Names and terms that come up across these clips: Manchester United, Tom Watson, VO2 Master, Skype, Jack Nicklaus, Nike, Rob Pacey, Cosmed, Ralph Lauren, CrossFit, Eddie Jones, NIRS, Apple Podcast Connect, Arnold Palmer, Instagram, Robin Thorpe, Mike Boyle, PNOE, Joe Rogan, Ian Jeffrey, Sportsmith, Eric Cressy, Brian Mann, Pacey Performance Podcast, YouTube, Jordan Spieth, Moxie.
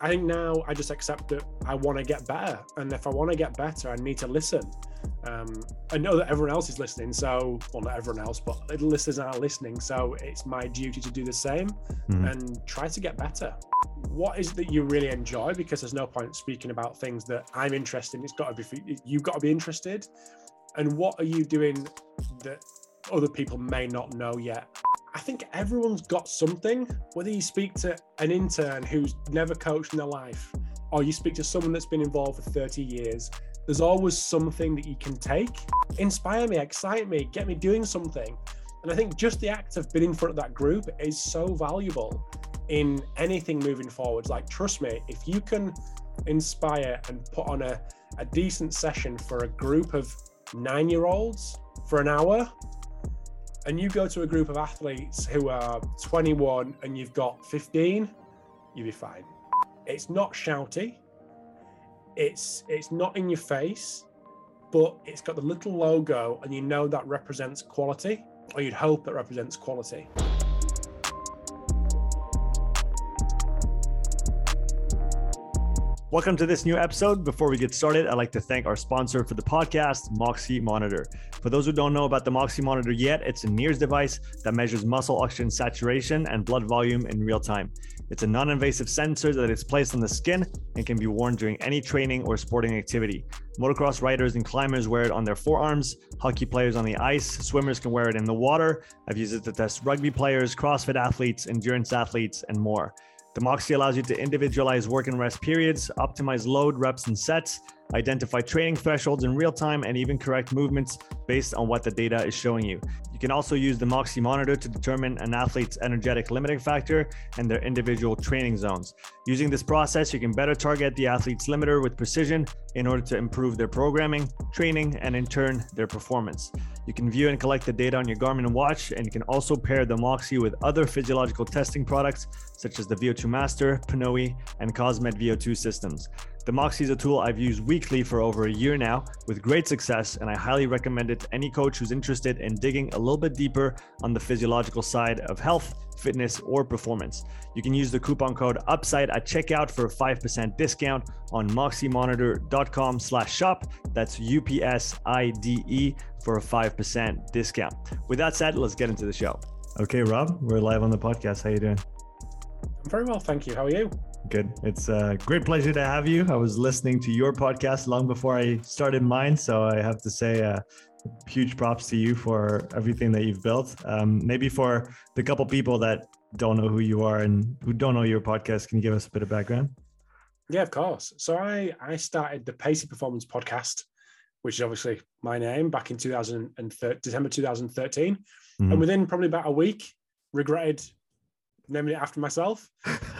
I think now I just accept that I want to get better. And if I want to get better, I need to listen. I know that everyone else is listening. So, well, not everyone else, but listeners are listening. So it's my duty to do the same and try to get better. What is it that you really enjoy? Because there's no point speaking about things that I'm interested in. It's got to be, you've got to be interested. And what are you doing that other people may not know yet? I think everyone's got something, whether you speak to an intern who's never coached in their life, or you speak to someone that's been involved for 30 years, there's always something that you can take. Inspire me, excite me, get me doing something. And I think just the act of being in front of that group is so valuable in anything moving forwards. Like, trust me, if you can inspire and put on a decent session for a group of 9-year-olds for an hour, and you go to a group of athletes who are 21 and you've got 15, you'll be fine. It's not shouty, it's not in your face, but it's got the little logo and you know that represents quality, or you'd hope that represents quality. Welcome to this new episode. Before we get started, I'd like to thank our sponsor for the podcast, Moxie Monitor. For those who don't know about the Moxie Monitor yet, it's a NIRS device that measures muscle oxygen saturation and blood volume in real time. It's a non-invasive sensor that is placed on the skin and can be worn during any training or sporting activity. Motocross riders and climbers wear it on their forearms, hockey players on the ice, swimmers can wear it in the water. I've used it to test rugby players, CrossFit athletes, endurance athletes, and more. The Moxie allows you to individualize work and rest periods, optimize load, reps, and sets, identify training thresholds in real time, and even correct movements based on what the data is showing you. You can also use the Moxie Monitor to determine an athlete's energetic limiting factor and their individual training zones. Using this process, you can better target the athlete's limiter with precision in order to improve their programming, training, and in turn, their performance. You can view and collect the data on your Garmin watch, and you can also pair the Moxie with other physiological testing products, such as the VO2 Master, PNOE, and Cosmed VO2 systems. The Moxie is a tool I've used weekly for over a year now with great success, and I highly recommend it to any coach who's interested in digging a little bit deeper on the physiological side of health, fitness, or performance. You can use the coupon code UPSIDE at checkout for a 5% discount on moxiemonitor.com/shop. That's UPSIDE for a 5% discount. With that said, let's get into the show. Okay, Rob, we're live on the podcast. How you doing? I'm very well, thank you. How are you? Good. It's a great pleasure to have you. I was listening to your podcast long before I started mine, so I have to say huge props to you for everything that you've built. Maybe for the couple people that don't know who you are and who don't know your podcast, can you give us a bit of background? Yeah, of course. So I started the Pacey Performance Podcast, which is obviously my name, back in December 2013. And within probably about a week, regretted naming it after myself,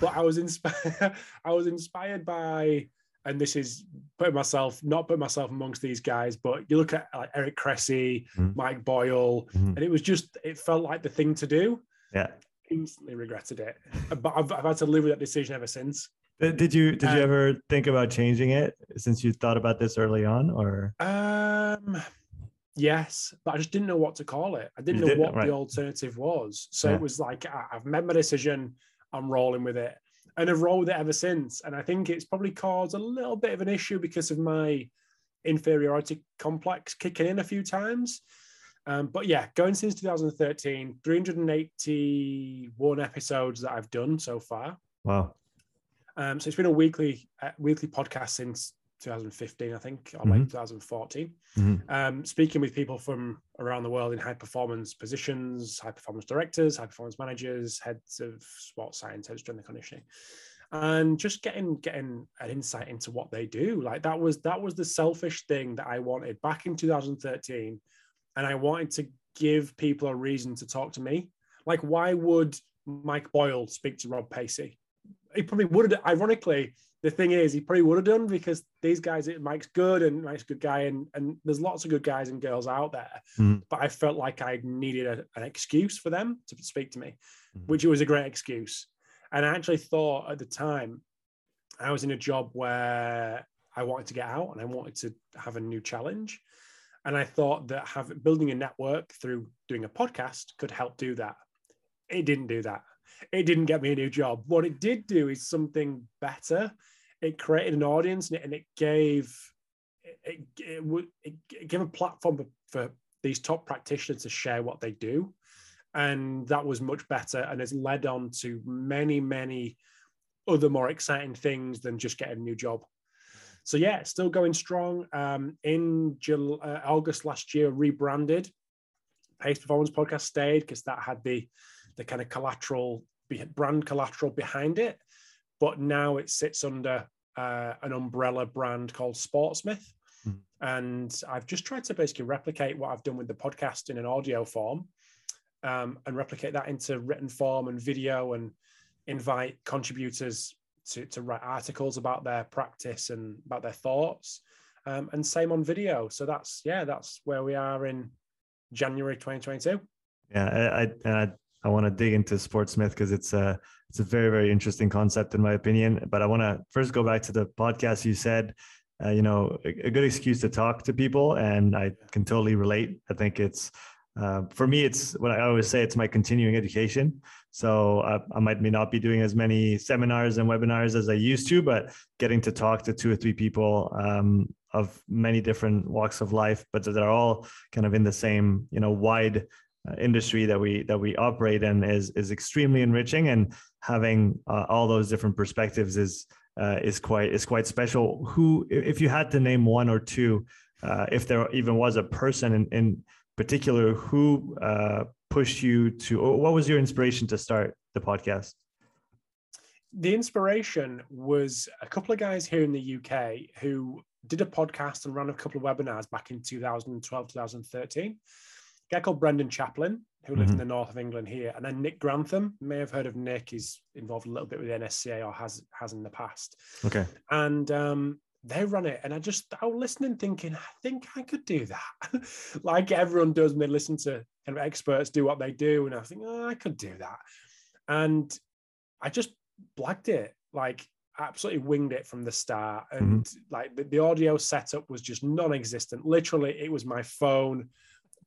but I was inspired by, and this is not putting myself amongst these guys, but you look at like Eric Cressy, Mike Boyle, and it felt like the thing to do. Yeah, instantly regretted it, but I've had to live with that decision ever since. Did you ever think about changing it since you thought about this early on, or? Yes, but I just didn't know what to call it. I didn't know what the alternative was. So it was like, I've made my decision, I'm rolling with it. And I've rolled with it ever since. And I think it's probably caused a little bit of an issue because of my inferiority complex kicking in a few times. But yeah, going since 2013, 381 episodes that I've done so far. Wow. So it's been a weekly podcast since 2015, I think, or like 2014. Speaking with people from around the world in high performance positions, high performance directors, high performance managers, heads of sports science, heads of strength and conditioning, and just getting an insight into what they do. Like that was the selfish thing that I wanted back in 2013, and I wanted to give people a reason to talk to me. Like, why would Mike Boyle speak to Rob Pacey? He probably would have, ironically. The thing is, he probably would have done, because these guys, Mike's a good guy, and there's lots of good guys and girls out there. But I felt like I needed an excuse for them to speak to me, which was a great excuse. And I actually thought at the time, I was in a job where I wanted to get out and I wanted to have a new challenge. And I thought that building a network through doing a podcast could help do that. It didn't do that. It didn't get me a new job. What it did do is something better. It created an audience, and it gave a platform for these top practitioners to share what they do. And that was much better, and has led on to many, many other more exciting things than just getting a new job. So yeah, still going strong. In August last year, rebranded. Pacey Performance Podcast stayed because that had the kind of collateral, brand collateral behind it. But now it sits under an umbrella brand called Sportsmith. Mm-hmm. And I've just tried to basically replicate what I've done with the podcast in an audio form, and replicate that into written form and video, and invite contributors to write articles about their practice and about their thoughts, and same on video. So that's where we are in January 2022. Yeah, I want to dig into Sportsmith because it's a very, very interesting concept in my opinion. But I want to first go back to the podcast. You said, a good excuse to talk to people, and I can totally relate. I think it's for me, it's what I always say, it's my continuing education. So I might not be doing as many seminars and webinars as I used to, but getting to talk to 2 or 3 people of many different walks of life, but that are all kind of in the same, wide industry that we operate in is extremely enriching. And having all those different perspectives is quite special. Who, if you had to name 1 or 2, if there even was a person in particular who pushed you to, or what was your inspiration to start the podcast? The inspiration was a couple of guys here in the UK who did a podcast and ran a couple of webinars back in 2012, 2013. A guy called Brendan Chaplin, who lives in the north of England here, and then Nick Grantham. You may have heard of Nick. He's involved a little bit with the NSCA, or has in the past. Okay. And they run it, and I was listening thinking, I think I could do that. Like everyone does when they listen to kind of experts do what they do, and I think, I could do that. And I just blagged it, like absolutely winged it from the start. And like the audio setup was just non-existent. Literally, it was my phone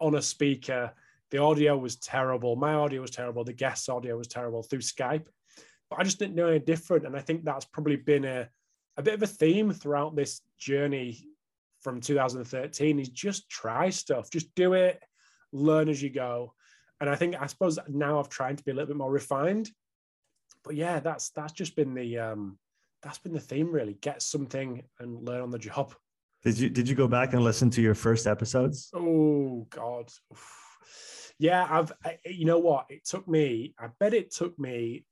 on a speaker. The audio was terrible. My audio was terrible. The guest's audio was terrible through Skype. But I just didn't know any different. And I think that's probably been a bit of a theme throughout this journey from 2013 is just try stuff, just do it, learn as you go. And I suppose now I've tried to be a little bit more refined, but yeah, that's just been the theme really. Get something and learn on the job. Did you go back and listen to your first episodes? Oh God. Oof. Yeah. You know what? I bet it took me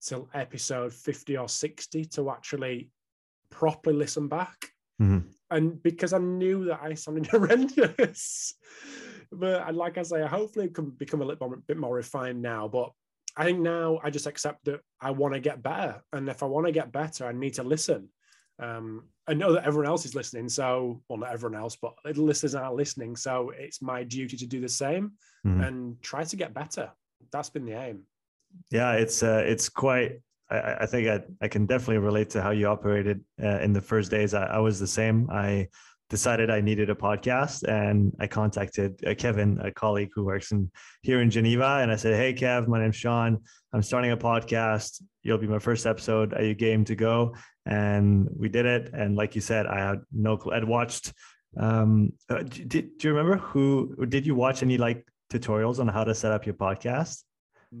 till episode 50 or 60 to actually properly listen back. And because I knew that I sounded horrendous, but like I say, hopefully it can become a little bit more refined now. But I think now I just accept that I want to get better, and if I want to get better, I need to listen. I know that everyone else is listening, so well, not everyone else, but listeners are listening, so it's my duty to do the same and try to get better. That's been the aim. Yeah, it's quite. I think I can definitely relate to how you operated in the first days. I was the same. I decided I needed a podcast, and I contacted Kevin, a colleague who works here in Geneva, and I said, "Hey, Kev, my name's Sean. I'm starting a podcast. You'll be my first episode. Are you game to go?" And we did it. And like you said, I had no clue. I'd watched. Do you remember did you watch any like tutorials on how to set up your podcast?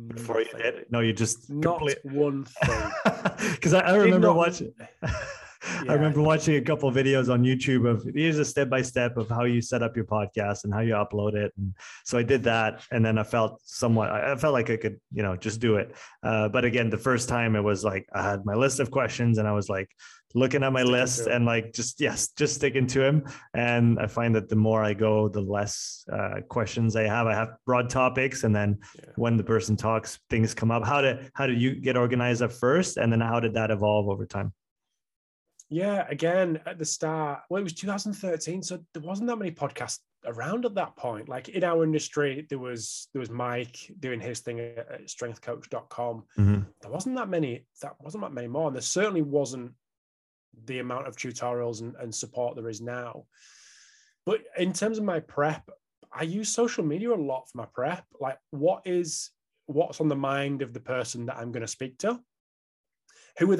Before you did it? No, you just not one thing. Because I remember watching. I remember watching a couple of videos on YouTube of here's a step by step of how you set up your podcast and how you upload it. And so I did that, and then I felt like I could, just do it. But again, the first time it was like I had my list of questions, and I was like looking at my list and like just sticking to him. And I find that the more I go, the less questions I have. I have broad topics, and then when the person talks, things come up. How did you get organized at first, and then how did that evolve over time? Yeah, again, at the start, well, it was 2013, so there wasn't that many podcasts around at that point. Like in our industry, there was Mike doing his thing at strengthcoach.com. There wasn't that many. That wasn't that many more, and there certainly wasn't the amount of tutorials and support there is now. But in terms of my prep, I use social media a lot for my prep. Like, what is what's on the mind of the person that I'm going to speak to. Who are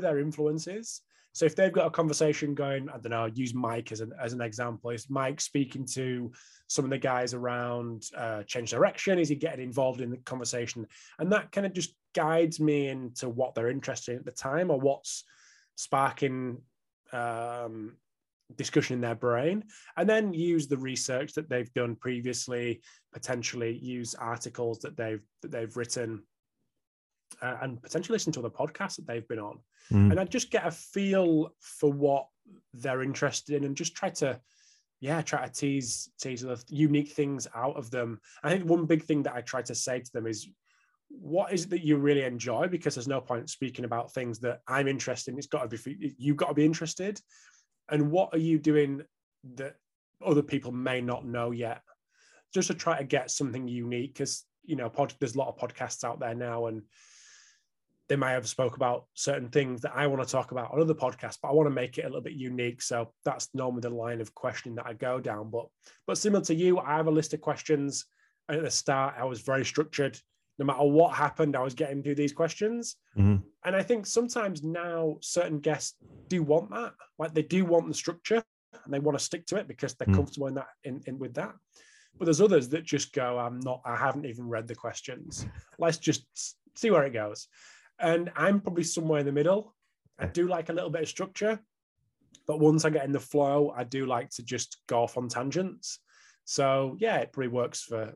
their influences? So if they've got a conversation going, I don't know, use Mike as an example. Is Mike speaking to some of the guys around Change Direction? Is he getting involved in the conversation? And that kind of just guides me into what they're interested in at the time, or what's sparking discussion in their brain. And then use the research that they've done previously, potentially use articles that they've written, and potentially listen to other podcasts that they've been on. Mm. And I just get a feel for what they're interested in, and just try to tease the unique things out of them. I think one big thing that I try to say to them is, what is it that you really enjoy? Because there's no point speaking about things that I'm interested in. It's got to be, you've got to be interested. And what are you doing that other people may not know yet? Just to try to get something unique, because, you know, there's a lot of podcasts out there now, and they might have spoke about certain things that I want to talk about on other podcasts, but I want to make it a little bit unique. So that's normally the line of questioning that I go down. But similar to you, I have a list of questions. And at the start, I was very structured. No matter what happened, I was getting through these questions. Mm-hmm. And I think sometimes now certain guests do want that. Like, they do want the structure and they want to stick to it because they're mm-hmm. comfortable in that, with that. But there's others that just go, I haven't even read the questions. Let's just see where it goes. And I'm probably somewhere in the middle. I do like a little bit of structure, but once I get in the flow, I do like to just go off on tangents. So yeah, it probably works for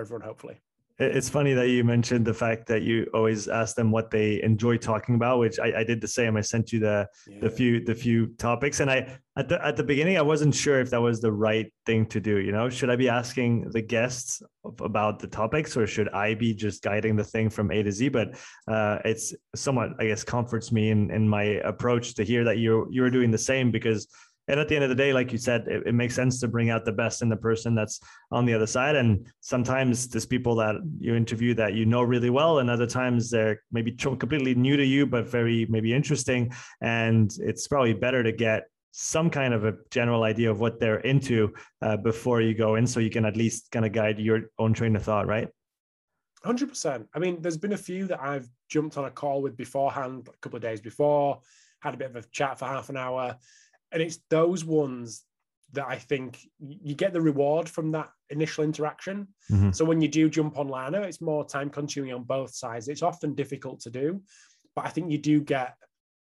everyone, hopefully. It's funny that you mentioned the fact that you always ask them what they enjoy talking about, which I did the same. I sent you the few topics, and I at the beginning I wasn't sure if that was the right thing to do. You know, should I be asking the guests about the topics, or should I be just guiding the thing from A to Z? But it's somewhat, I guess, comforts me in my approach to hear that you're doing the same, because. And at the end of the day, like you said, it makes sense to bring out the best in the person that's on the other side. And sometimes there's people that you interview that you know really well, and other times they're maybe completely new to you, but very maybe interesting. And it's probably better to get some kind of a general idea of what they're into before you go in, so you can at least kind of guide your own train of thought, right? 100%. I mean, there's been a few that I've jumped on a call with beforehand, a couple of days before, had a bit of a chat for half an hour. And it's those ones that I think you get the reward from that initial interaction. Mm-hmm. So when you do jump online, it's more time consuming on both sides. It's often difficult to do, but I think you do get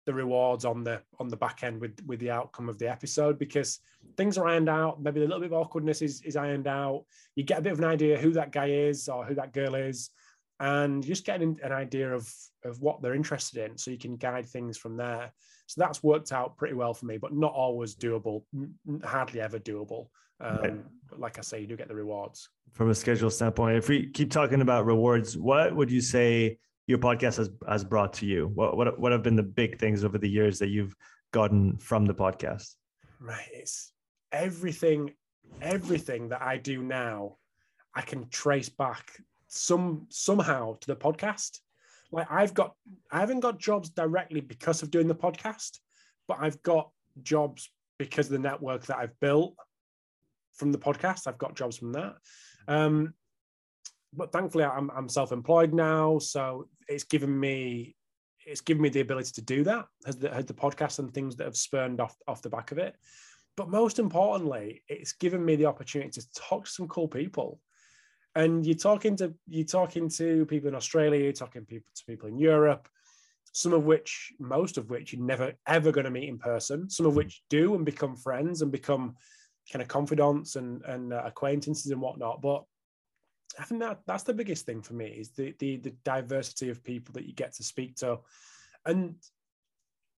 the rewards on the back end with the outcome of the episode, because things are ironed out. Maybe a little bit of awkwardness is ironed out. You get a bit of an idea who that guy is or who that girl is, and just getting an idea of what they're interested in, so you can guide things from there. So that's worked out pretty well for me, but not always doable, hardly ever doable. Right. But like I say, you do get the rewards. From a schedule standpoint, if we keep talking about rewards, what would you say your podcast has brought to you? What have been the big things over the years that you've gotten from the podcast? Right. It's everything that I do now, I can trace back somehow to the podcast. Like, I haven't got jobs directly because of doing the podcast, but I've got jobs because of the network that I've built from the podcast. I've got jobs from that. But thankfully I'm self-employed now. So it's given me the ability to do that, has the podcast and things that have spurned off the back of it. But most importantly, it's given me the opportunity to talk to some cool people. And you're talking to people in Australia, you're talking to people in Europe, most of which you're never, ever going to meet in person, some of which do and become friends and become kind of confidants and acquaintances and whatnot. But I think that's the biggest thing for me, is the diversity of people that you get to speak to. And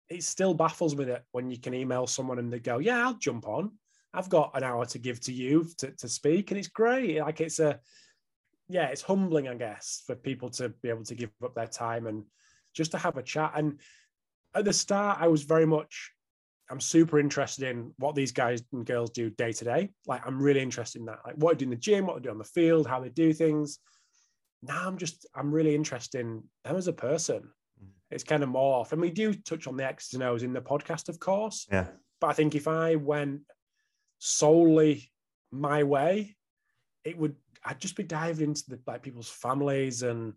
it still baffles me that when you can email someone and they go, yeah, I'll jump on. I've got an hour to give to you to speak. And it's great. Like, it's humbling, I guess, for people to be able to give up their time and just to have a chat. And at the start, I was I'm super interested in what these guys and girls do day to day. Like, I'm really interested in that. Like, what I do in the gym, what I do on the field, how they do things. Now I'm really interested in them as a person. Mm-hmm. It's kind of morphed. And we do touch on the X's and O's in the podcast, of course. Yeah. But I think if I went solely my way, I'd just be diving into the, like, people's families and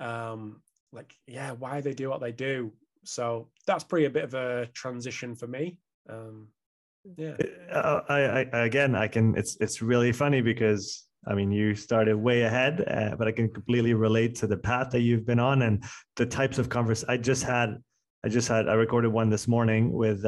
like, yeah, why they do what they do. So that's pretty a bit of a transition for me. Yeah. I again, I can, it's really funny because, I mean, you started way ahead, but I can completely relate to the path that you've been on and the types of conversations. I recorded one this morning with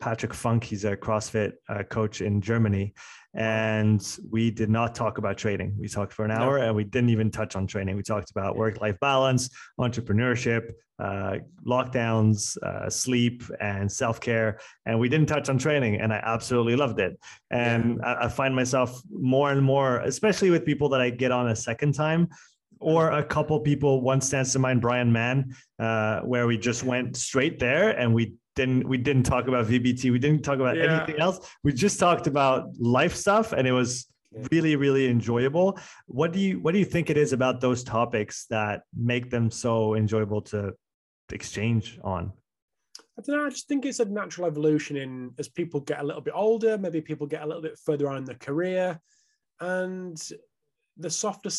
Patrick Funk. He's a CrossFit coach in Germany. And we did not talk about training. We talked for an hour and we didn't even touch on training. We talked about work-life balance, entrepreneurship, lockdowns, sleep and self-care. And we didn't touch on training, and I absolutely loved it. And I find myself more and more, especially with people that I get on a second time, or a couple people, one stands to mind, Brian Mann, where we just went straight there and we didn't talk about VBT. We didn't talk about anything else. We just talked about life stuff, and it was really, really enjoyable. What do you think it is about those topics that make them so enjoyable to exchange on? I don't know. I just think it's a natural evolution in as people get a little bit older, maybe people get a little bit further on in their career, and the softer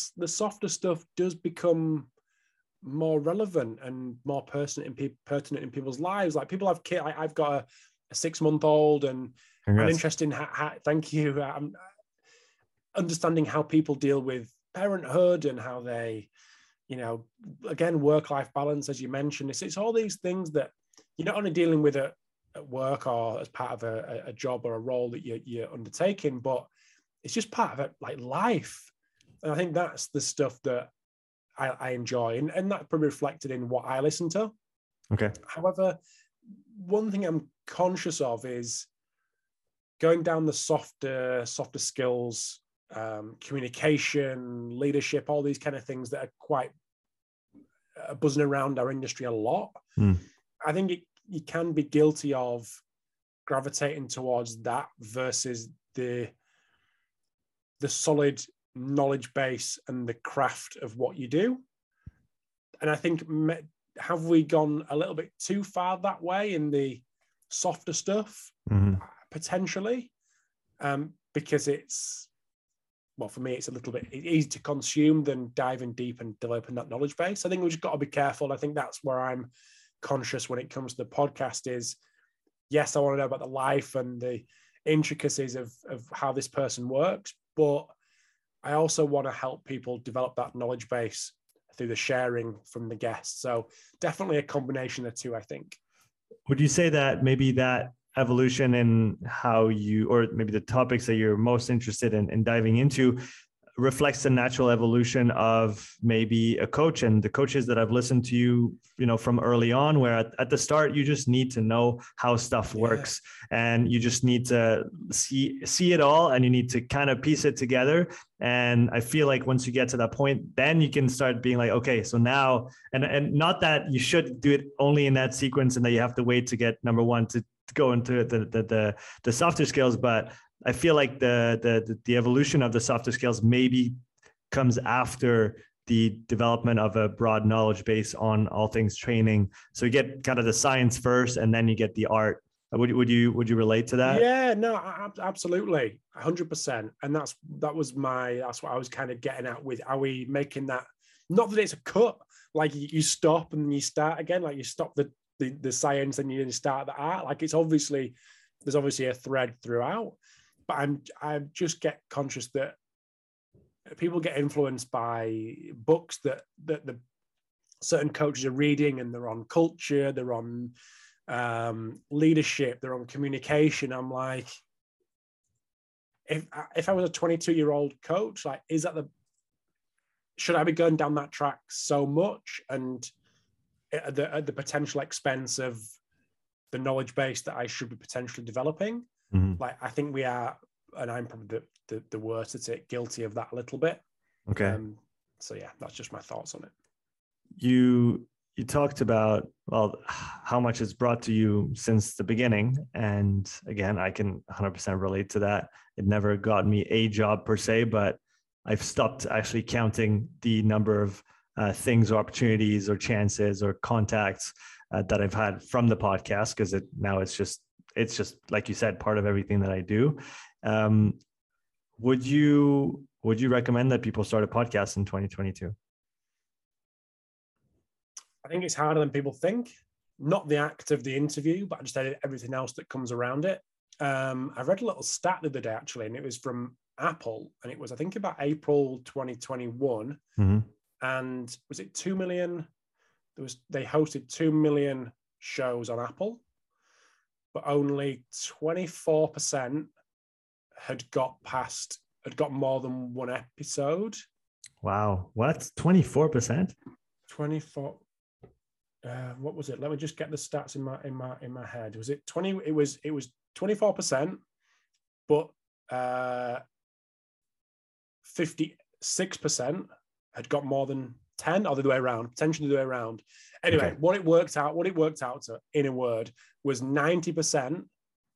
stuff does become more relevant and more pertinent in people's lives. Like, people have kids. I've got a 6-month-old, and I'm interested in thank you. I'm understanding how people deal with parenthood and how they, you know, again, work-life balance, as you mentioned. It's all these things that you're not only dealing with at work or as part of a job or a role that you're undertaking, but it's just part of it, like life. And I think that's the stuff that I enjoy, and that's probably reflected in what I listen to. Okay. However, one thing I'm conscious of is going down the softer skills, communication, leadership, all these kind of things that are quite buzzing around our industry a lot. I think you can be guilty of gravitating towards that versus the solid knowledge base and the craft of what you do. And I think, have we gone a little bit too far that way in the softer stuff? Potentially, because it's, well, for me, it's a little bit easy to consume than diving deep and developing that knowledge base. I think we've just got to be careful. I think that's where I'm conscious when it comes to the podcast is, yes, I want to know about the life and the intricacies of how this person works, but I also want to help people develop that knowledge base through the sharing from the guests. So definitely a combination of the two, I think. Would you say that maybe that evolution in how you, or maybe the topics that you're most interested in diving into, reflects the natural evolution of maybe a coach and the coaches that I've listened to you from early on, where at the start, you just need to know how stuff works and you just need to see it all, and you need to kind of piece it together. And I feel like once you get to that point, then you can start being like, okay, so now, and not that you should do it only in that sequence and that you have to wait to get number one to go into the softer skills, but I feel like the evolution of the softer skills maybe comes after the development of a broad knowledge base on all things training. So you get kind of the science first, and then you get the art. Would you relate to that? Yeah, no, absolutely, 100%. And that's what I was kind of getting at with, are we making that? Not that it's a cut, like you stop and you start again, like you stop the science and you start the art. Like, it's obviously, there's obviously a thread throughout. But I just get conscious that people get influenced by books that the certain coaches are reading, and they're on culture, they're on leadership, they're on communication. I'm like, if I was a 22-year-old coach, like, is that should I be going down that track so much, and at the potential expense of the knowledge base that I should be potentially developing? Like, I think we are, and I'm probably the worst at it, guilty of that a little bit. Okay. So yeah, that's just my thoughts on it. You talked about, well, how much is brought to you since the beginning. And again, I can 100% relate to that. It never got me a job per se, but I've stopped actually counting the number of things or opportunities or chances or contacts that I've had from the podcast, because now it's just, like you said, part of everything that I do. Would you would you recommend that people start a podcast in 2022? I think it's harder than people think. Not the act of the interview, but I just edit everything else that comes around it. I read a little stat the other day, actually, and it was from Apple, and it was, I think, about April 2021. Mm-hmm. And was it 2 million? They hosted 2 million shows on Apple, but only 24% had got more than one episode. Wow. What? 24%? 24. What was it? Let me just get the stats in my head. Was it 20? It was 24%, but 56% had got more than 10, or the other way around, potentially the way around. Anyway, okay. What it worked out to, in a word, was 90%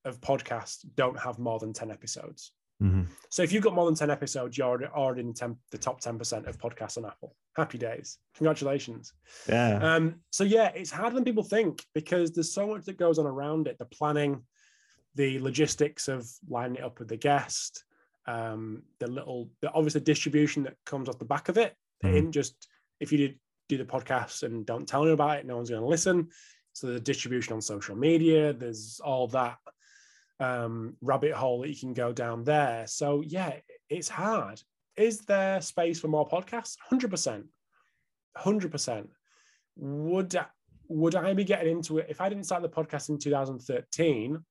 of podcasts don't have more than 10 episodes. Mm-hmm. So if you've got more than 10 episodes, you're already in the top 10% of podcasts on Apple. Happy days. Congratulations. Yeah. So yeah, it's harder than people think, because there's so much that goes on around it. The planning, the logistics of lining it up with the guest, the obviously distribution that comes off the back of it. Mm-hmm. In just, if you do the podcast and don't tell anyone about it, no one's going to listen. So the distribution on social media, there's all that rabbit hole that you can go down there. So yeah, it's hard. Is there space for more podcasts? 100%. Would I be getting into it if I didn't start the podcast in 2013?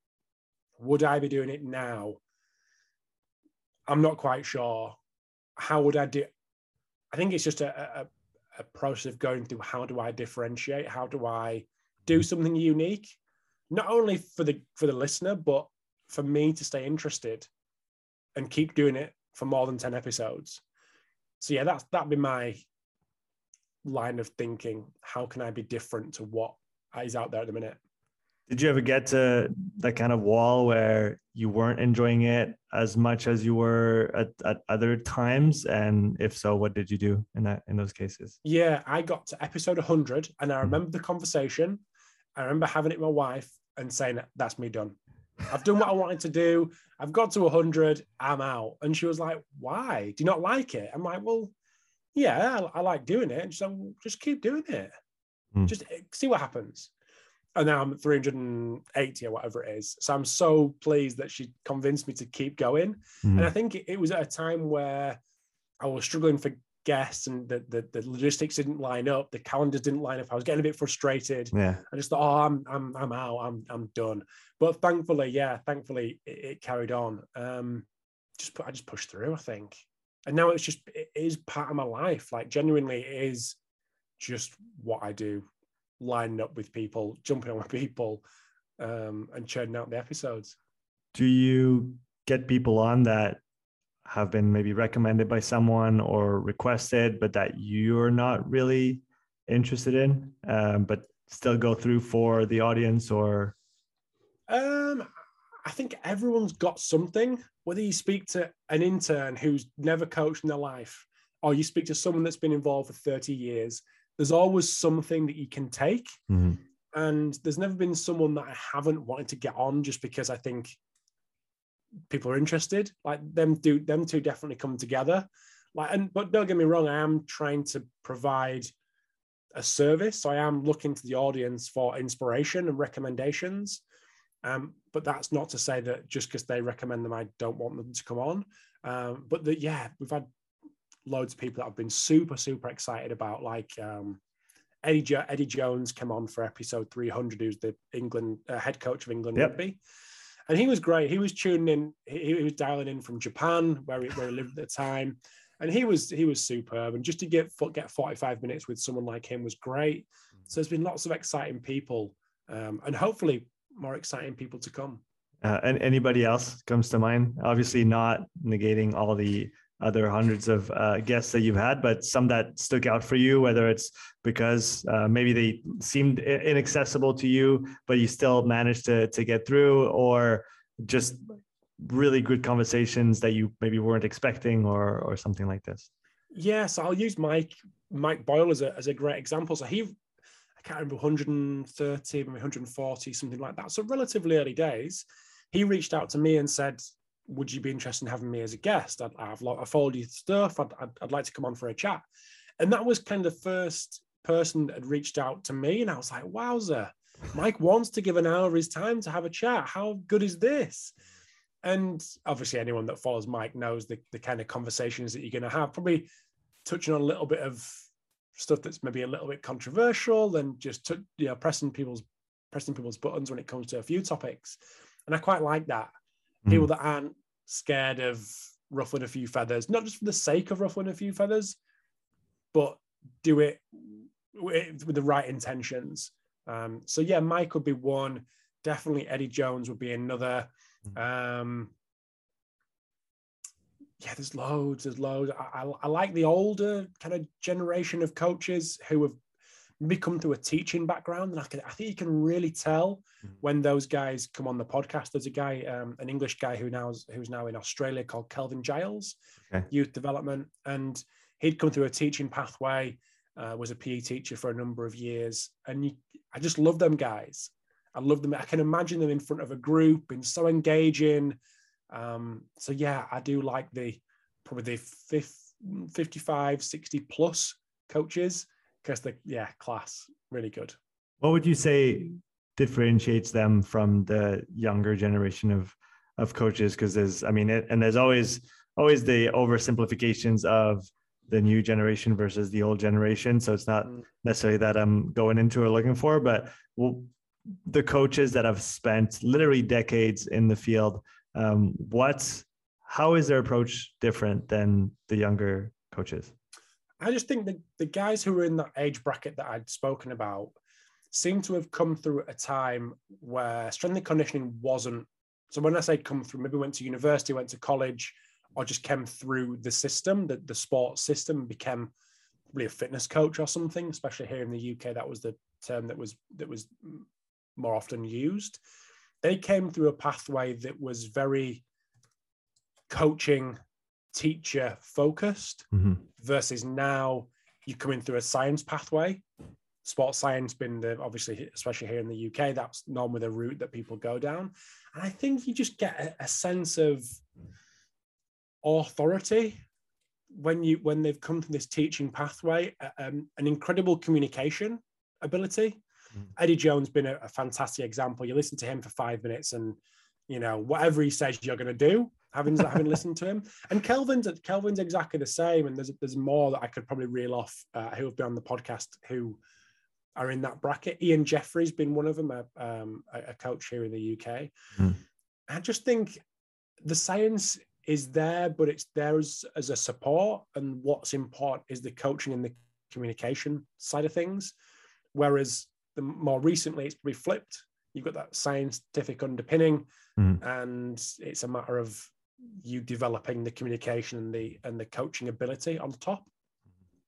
Would I be doing it now? I'm not quite sure. How would I do? I think it's just a process of going through, how do I differentiate? How do I do something unique? Not only for the listener, but for me to stay interested and keep doing it for more than 10 episodes. So yeah, that'd be my line of thinking. How can I be different to what is out there at the minute? Did you ever get to that kind of wall where you weren't enjoying it as much as you were at other times? And if so, what did you do in those cases? Yeah, I got to episode 100 and I remember the conversation. I remember having it with my wife and saying, that's me done. I've done what I wanted to do. I've got to 100. I'm out. And she was like, why? Do you not like it? I'm like, well, yeah, I like doing it. And she's like, well, just keep doing it. Just see what happens. And now I'm at 380 or whatever it is. So I'm so pleased that she convinced me to keep going. Mm. And I think it was at a time where I was struggling for guests, and the logistics didn't line up. The calendars didn't line up. I was getting a bit frustrated. Yeah. I just thought, oh, I'm out. I'm done. But thankfully it carried on. I just pushed through, I think. And now it is part of my life. Like, genuinely, it is just what I do. Lining up with people, jumping on with people, and churning out the episodes. Do you get people on that have been maybe recommended by someone or requested, but that you're not really interested in, but still go through for the audience? Or I think everyone's got something, whether you speak to an intern who's never coached in their life, or you speak to someone that's been involved for 30 years, there's always something that you can take. Mm-hmm. And there's never been someone that I haven't wanted to get on just because I think people are interested. Like, them two definitely come together. Like, but don't get me wrong, I am trying to provide a service. So I am looking to the audience for inspiration and recommendations. But that's not to say that just because they recommend them, I don't want them to come on. We've had loads of people that I've been super, super excited about. Like Eddie Jones came on for episode 300, who's the England head coach of England Rugby. And he was great. He was tuning in. He was dialing in from Japan, where he lived at the time. And he was superb. And just to get 45 minutes with someone like him was great. So there's been lots of exciting people, and hopefully more exciting people to come. And anybody else comes to mind? Obviously not negating all the other hundreds of guests that you've had, but some that stuck out for you, whether it's because maybe they seemed inaccessible to you, but you still managed to get through, or just really good conversations that you maybe weren't expecting, or something like this. Yeah, so I'll use Mike Boyle as a great example. So I can't remember, 130, maybe 140, something like that. So relatively early days, he reached out to me and said, would you be interested in having me as a guest? I followed your stuff. I'd like to come on for a chat. And that was kind of the first person that had reached out to me. And I was like, wowza, Mike wants to give an hour of his time to have a chat. How good is this? And obviously anyone that follows Mike knows the kind of conversations that you're going to have, probably touching on a little bit of stuff that's maybe a little bit controversial and just pressing people's buttons when it comes to a few topics. And I quite like that. People that aren't scared of ruffling a few feathers, not just for the sake of ruffling a few feathers, but do it with the right intentions. So yeah, Mike would be one. Definitely Eddie Jones would be another. Yeah, there's loads. I like the older kind of generation of coaches who have maybe come through a teaching background, and I think you can really tell when those guys come on the podcast. There's a guy, an English guy who's now in Australia called Kelvin Giles, Youth Development, and he'd come through a teaching pathway, was a PE teacher for a number of years, and I just love them guys. I love them. I can imagine them in front of a group and so engaging. So yeah, I do like the 55, 60 plus coaches because class, really good. What would you say differentiates them from the younger generation of coaches? Because there's always the oversimplifications of the new generation versus the old generation. So it's not necessarily that I'm going into or looking for, but the coaches that have spent literally decades in the field, how is their approach different than the younger coaches? I just think that the guys who are in that age bracket that I'd spoken about seem to have come through at a time where strength and conditioning wasn't. So when I say come through, maybe went to university, went to college, or just came through the system, the sports system, became probably a fitness coach or something, especially here in the UK. That was the term that was more often used. They came through a pathway that was very coaching, teacher focused versus now you're coming through a science pathway. Sports science been obviously, especially here in the UK, that's normally the route that people go down. And I think you just get a sense of authority when they've come from this teaching pathway, an incredible communication ability. Eddie Jones been a fantastic example. You listen to him for 5 minutes and, whatever he says, you're going to do, having listened to him. And Kelvin's exactly the same. And there's more that I could probably reel off who have been on the podcast who are in that bracket. Ian Jeffrey's been one of them, a coach here in the UK. I just think the science is there, but it's there as a support. And what's important is the coaching and the communication side of things. Whereas more recently, it's probably flipped. You've got that scientific underpinning, and it's a matter of you developing the communication and the coaching ability on top.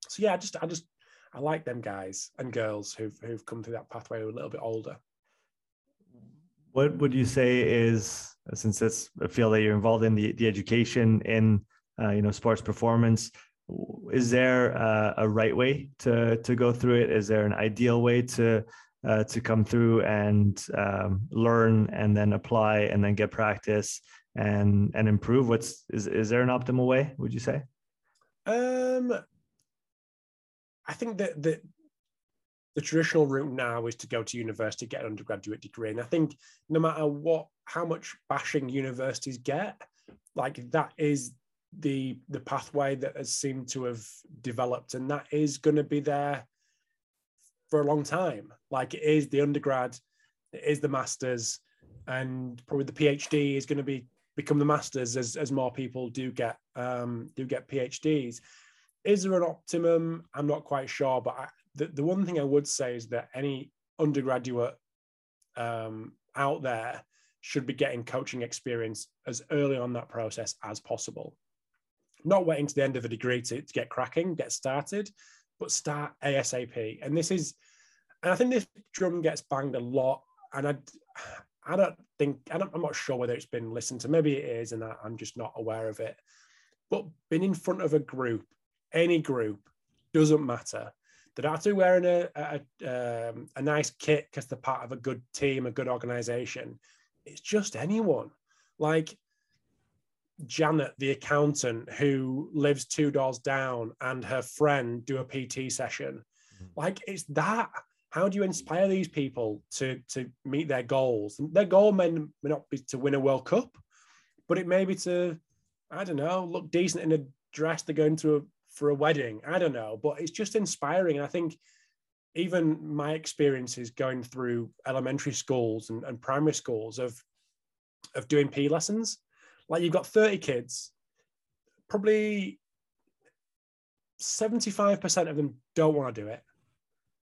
So yeah, I like them guys and girls who've come through that pathway who are a little bit older. What would you say is, since that's a field that you're involved in, the education in sports performance? Is there a right way to go through it? Is there an ideal way to come through and learn and then apply and then get practice and improve? Is there an optimal way, would you say? I think that the traditional route now is to go to university, get an undergraduate degree. And I think no matter how much bashing universities get, like that is the pathway that has seemed to have developed, and that is going to be there for a long time. Like it is the undergrad, it is the masters, and probably the PhD is going to become the masters as more people do get PhDs. Is there an optimum? I'm not quite sure, but the one thing I would say is that any undergraduate out there should be getting coaching experience as early on that process as possible. Not waiting to the end of a degree to get cracking, get started, but start ASAP. And I think this drum gets banged a lot. And I'm not sure whether it's been listened to. Maybe it is, and I'm just not aware of it. But being in front of a group, any group, doesn't matter. They don't have to be wearing a nice kit because they're part of a good team, a good organization. It's just anyone. Like Janet, the accountant, who lives two doors down, and her friend do a PT session. Like, it's that. How do you inspire these people to meet their goals? And their goal may not be to win a World Cup, but it may be to, I don't know, look decent in a dress they're going to for a wedding. I don't know, but it's just inspiring. And I think even my experiences going through elementary schools and primary schools of doing PE lessons, like, you've got 30 kids, probably 75% of them don't want to do it,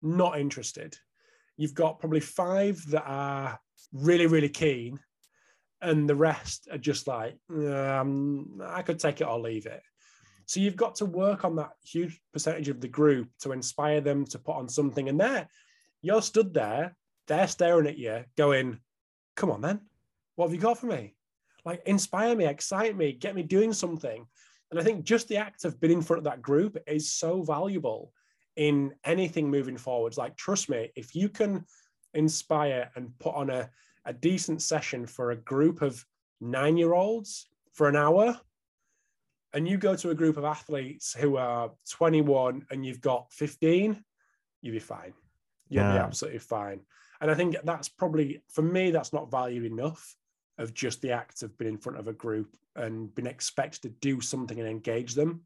not interested. You've got probably 5 that are really, really keen, and the rest are just like, I could take it or leave it. So you've got to work on that huge percentage of the group to inspire them to put on something. And you're stood there, they're staring at you going, come on then, what have you got for me? Like, inspire me, excite me, get me doing something. And I think just the act of being in front of that group is so valuable in anything moving forwards. Like, trust me, if you can inspire and put on a decent session for a group of 9-year-olds for an hour, and you go to a group of athletes who are 21 and you've got 15, you'll be fine. You'll be absolutely fine. And I think that's probably, for me, that's not valued enough, of just the act of being in front of a group and being expected to do something and engage them.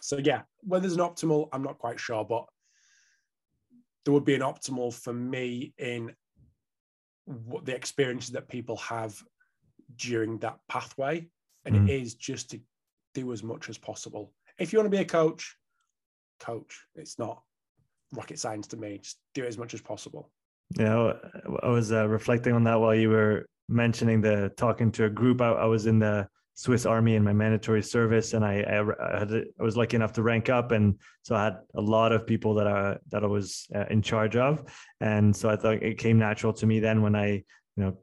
So yeah, whether there's an optimal, I'm not quite sure, but there would be an optimal for me in what the experiences that people have during that pathway. And it is just to do as much as possible. If you want to be a coach, it's not rocket science to me. Just do it as much as possible. Yeah, I was reflecting on that while you were mentioning the talking to a group. I was in the Swiss Army in my mandatory service, and I was lucky enough to rank up, and so I had a lot of people that I was in charge of, and so I thought it came natural to me then when I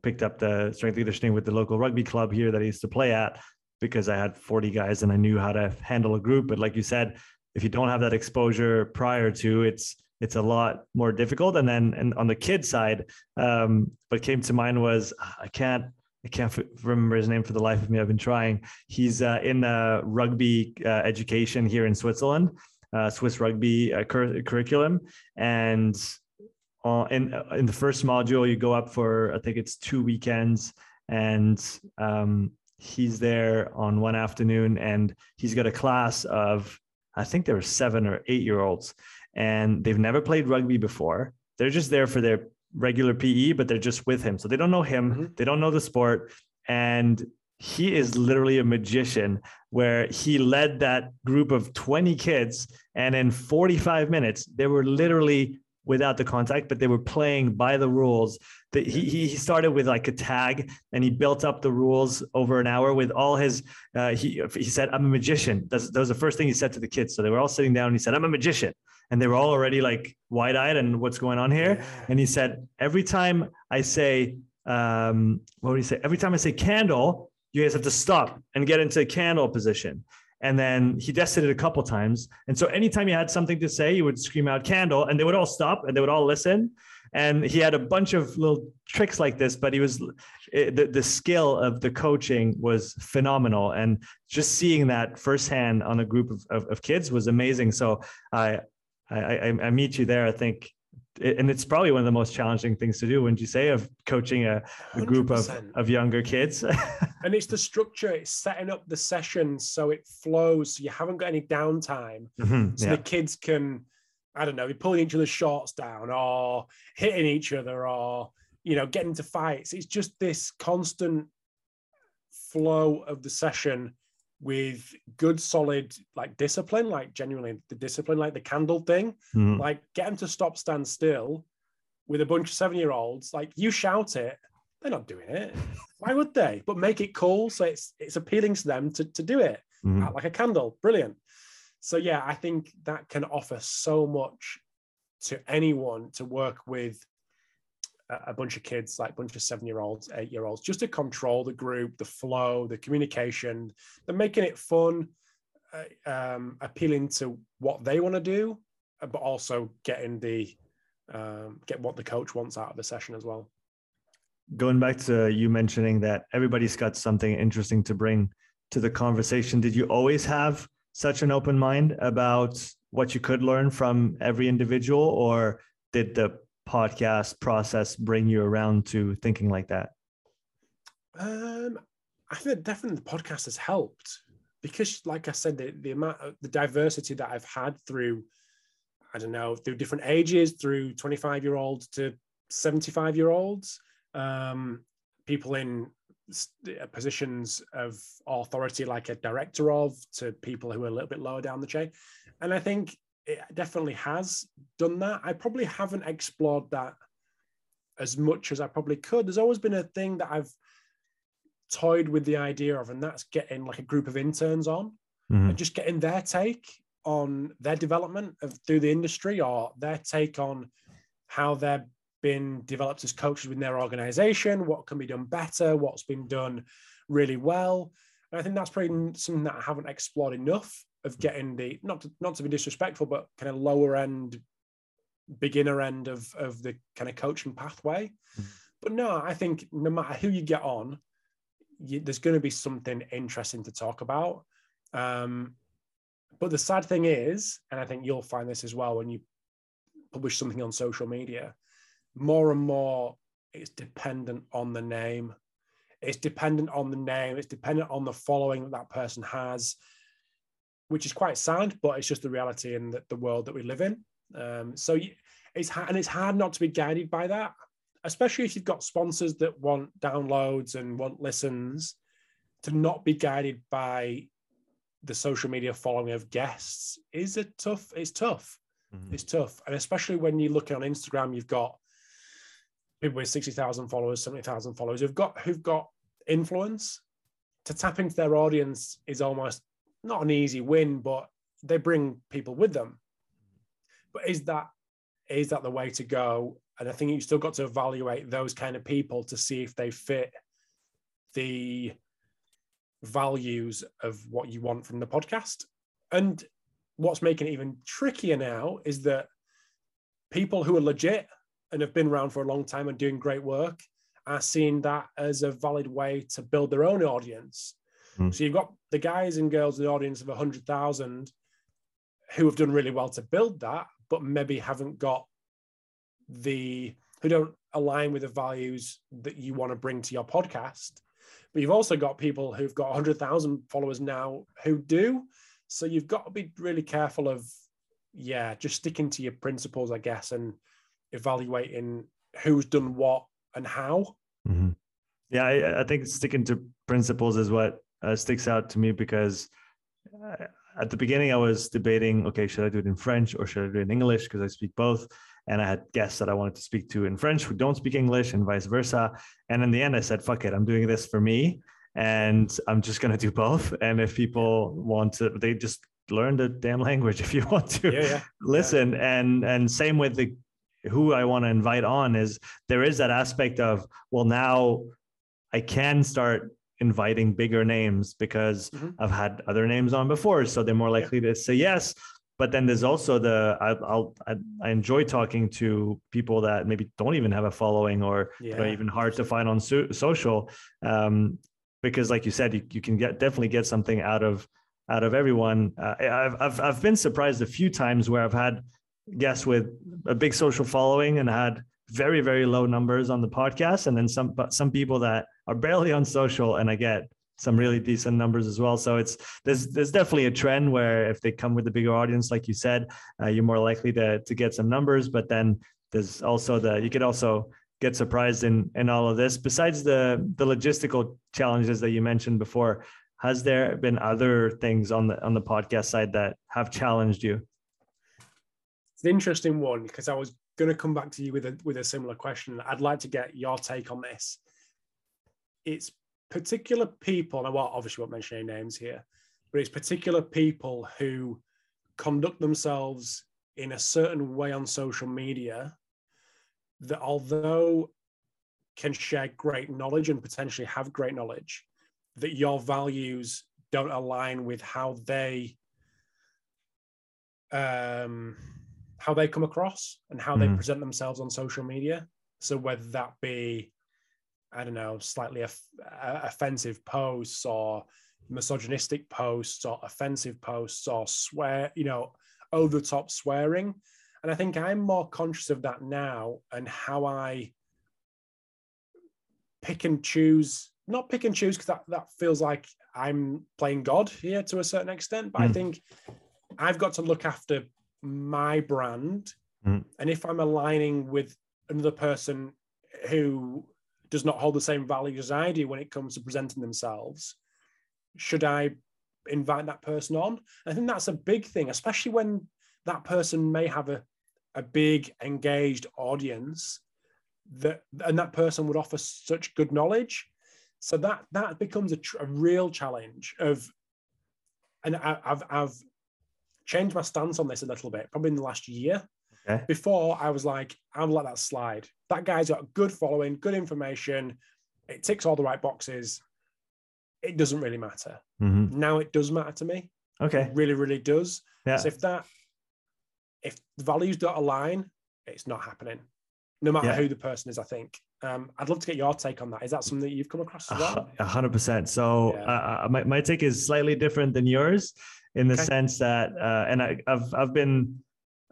picked up the strength conditioning with the local rugby club here that I used to play at, because I had 40 guys and I knew how to handle a group. But like you said, if you don't have that exposure prior to, it's a lot more difficult. And then, and on the kid side, what came to mind was, I can't remember his name for the life of me. I've been trying. He's in the rugby education here in Switzerland, Swiss rugby curriculum. And in the first module, you go up for, I think it's 2 weekends, and he's there on one afternoon, and he's got a class of, I think there were 7 or 8-year-olds. And they've never played rugby before. They're just there for their regular PE, but they're just with him. So they don't know him. Mm-hmm. They don't know the sport. And he is literally a magician, where he led that group of 20 kids. And in 45 minutes, they were literally without the contact, but they were playing by the rules. That he started with like a tag, and he built up the rules over an hour with all his, he said, I'm a magician. That was the first thing he said to the kids. So they were all sitting down and he said, I'm a magician. And they were all already like wide-eyed and what's going on here? And he said, every time I say, what would he say? Every time I say candle, you guys have to stop and get into a candle position. And then he tested it a couple of times. And so anytime you had something to say, you would scream out candle, and they would all stop and they would all listen. And he had a bunch of little tricks like this, but the skill of the coaching was phenomenal. And just seeing that firsthand on a group of kids was amazing. So I meet you there, I think. And it's probably one of the most challenging things to do, wouldn't you say, of coaching a group of younger kids? And it's the structure. It's setting up the session so it flows, so you haven't got any downtime. Mm-hmm, so the kids can, I don't know, be pulling each other's shorts down or hitting each other or, getting into fights. It's just this constant flow of the session with good solid discipline, like the candle thing. Mm. Like, get them to stand still with a bunch of 7-year-olds. Like, you shout it, they're not doing it. Why would they? But make it cool so it's appealing to them to do it. Mm. Like a candle. Brilliant. So yeah, I think that can offer so much to anyone to work with a bunch of kids, like a bunch of 7-year-olds, 8-year-olds, just to control the group, the flow, the communication. They're making it fun, appealing to what they want to do, but also getting what the coach wants out of the session as well. going back to you mentioning that everybody's got something interesting to bring to the conversation, did you always have such an open mind about what you could learn from every individual, or did the podcast process bring you around to thinking like that? I think definitely the podcast has helped, because like I said, the amount of the diversity that I've had through, I don't know, through different ages, through 25-year-olds to 75-year-olds, people in positions of authority like a director of, to people who are a little bit lower down the chain. And I think it definitely has done that. I probably haven't explored that as much as I probably could. There's always been a thing that I've toyed with the idea of, and that's getting like a group of interns on, mm-hmm. and just getting their take on their development through the industry, or their take on how they're been developed as coaches within their organization, what can be done better, what's been done really well. And I think that's probably something that I haven't explored enough, of getting the, not to be disrespectful, but kind of lower end, beginner end of the kind of coaching pathway. Mm-hmm. But no, I think no matter who you get on, there's going to be something interesting to talk about. But the sad thing is, and I think you'll find this as well when you publish something on social media, more and more it's dependent on the name. It's dependent on the name. It's dependent on the following that that person has, which is quite sad, but it's just the reality in the world that we live in. So it's hard not to be guided by that, especially if you've got sponsors that want downloads and want listens, to not be guided by the social media following of guests is a tough, it's tough. Mm-hmm. It's tough. And especially when you look on Instagram, you've got people with 60,000 followers, 70,000 followers who've got influence. To tap into their audience is almost not an easy win, but they bring people with them. But is that the way to go? And I think you've still got to evaluate those kind of people to see if they fit the values of what you want from the podcast. And what's making it even trickier now is that people who are legit and have been around for a long time and doing great work are seeing that as a valid way to build their own audience. Mm. So you've got the guys and girls in the audience of 100,000 who have done really well to build that, but maybe haven't got who don't align with the values that you want to bring to your podcast. But you've also got people who've got 100,000 followers now who do. So you've got to be really careful of, just sticking to your principles, I guess, and evaluating who's done what and how. Mm-hmm. Yeah, I think sticking to principles is what sticks out to me, because at the beginning I was debating, okay, should I do it in French or should I do it in English? Because I speak both. And I had guests that I wanted to speak to in French who don't speak English, and vice versa. And in the end I said, fuck it, I'm doing this for me and I'm just going to do both. And if people want to, they just learn the damn language if you want to listen. Yeah. And same with who I want to invite on, is there is that aspect of, well, now I can start inviting bigger names because mm-hmm. I've had other names on before, so they're more likely to say yes. But then there's also I enjoy talking to people that maybe don't even have a following or are even hard to find on social, because like you said, you can definitely get something out of everyone. I've been surprised a few times where I've had guests with a big social following and had very, very low numbers on the podcast, and then some people that are barely on social, and I get some really decent numbers as well. So there's definitely a trend where if they come with a bigger audience, like you said, you're more likely to get some numbers. But then there's also you could also get surprised in all of this. Besides the logistical challenges that you mentioned before, has there been other things on the podcast side that have challenged you? It's an interesting one, because I was going to come back to you with a similar question. I'd like to get your take on this. It's particular people, and I obviously won't mention any names here, but it's particular people who conduct themselves in a certain way on social media that, although can share great knowledge and potentially have great knowledge, that your values don't align with how they come across and how they present themselves on social media. So whether that be I don't know, slightly offensive posts or misogynistic posts or offensive posts or swear, you know, over the top swearing. And I think I'm more conscious of that now and how I pick and choose, not pick and choose, because that feels like I'm playing God here to a certain extent, but I think I've got to look after my brand. And if I'm aligning with another person who does not hold the same values as I do when it comes to presenting themselves, should I invite that person on? I think that's a big thing, especially when that person may have a big engaged audience, and that person would offer such good knowledge. So that becomes a real challenge of, and I've changed my stance on this a little bit, probably in the last year. Okay. Before I was like, I'll let that slide. That guy's got good following, good information. It ticks all the right boxes. It doesn't really matter. Mm-hmm. Now it does matter to me. Okay. It really, really does. Yeah. So if the values don't align, it's not happening, no matter who the person is, I think. I'd love to get your take on that. Is that something that you've come across as well? 100%. So my take is slightly different than yours in the sense that, and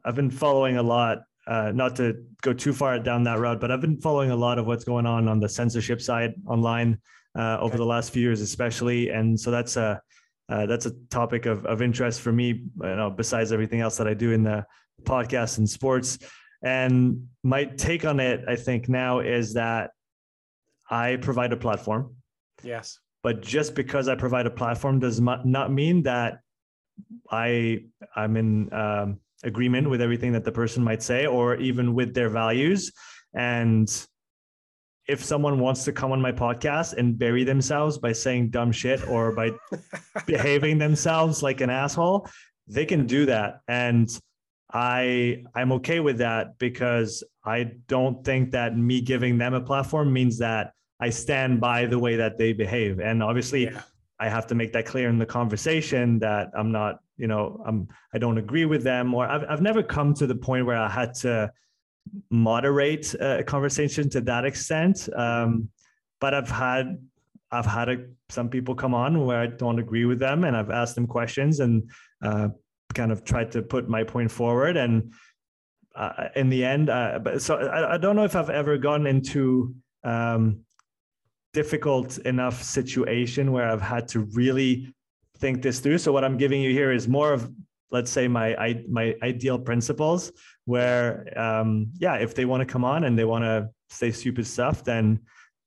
I've been following a lot, not to go too far down that road, but I've been following a lot of what's going on the censorship side online over the last few years, especially. And so that's a topic of interest for me, you know, besides everything else that I do in the podcast and sports. And my take on it, I think now, is that I provide a platform. Yes. But just because I provide a platform does not mean that I'm in agreement with everything that the person might say, or even with their values. And if someone wants to come on my podcast and bury themselves by saying dumb shit or by behaving themselves like an asshole, they can do that. And I'm okay with that, because I don't think that me giving them a platform means that I stand by the way that they behave. And obviously I have to make that clear in the conversation that I'm not, you know, I don't agree with them, or I've never come to the point where I had to moderate a conversation to that extent. But I've had some people come on where I don't agree with them, and I've asked them questions and kind of tried to put my point forward. And in the end, I don't know if I've ever gotten into difficult enough situation where I've had to really think this through. So what I'm giving you here is more of, let's say, my ideal principles, where, if they want to come on and they want to say stupid stuff, then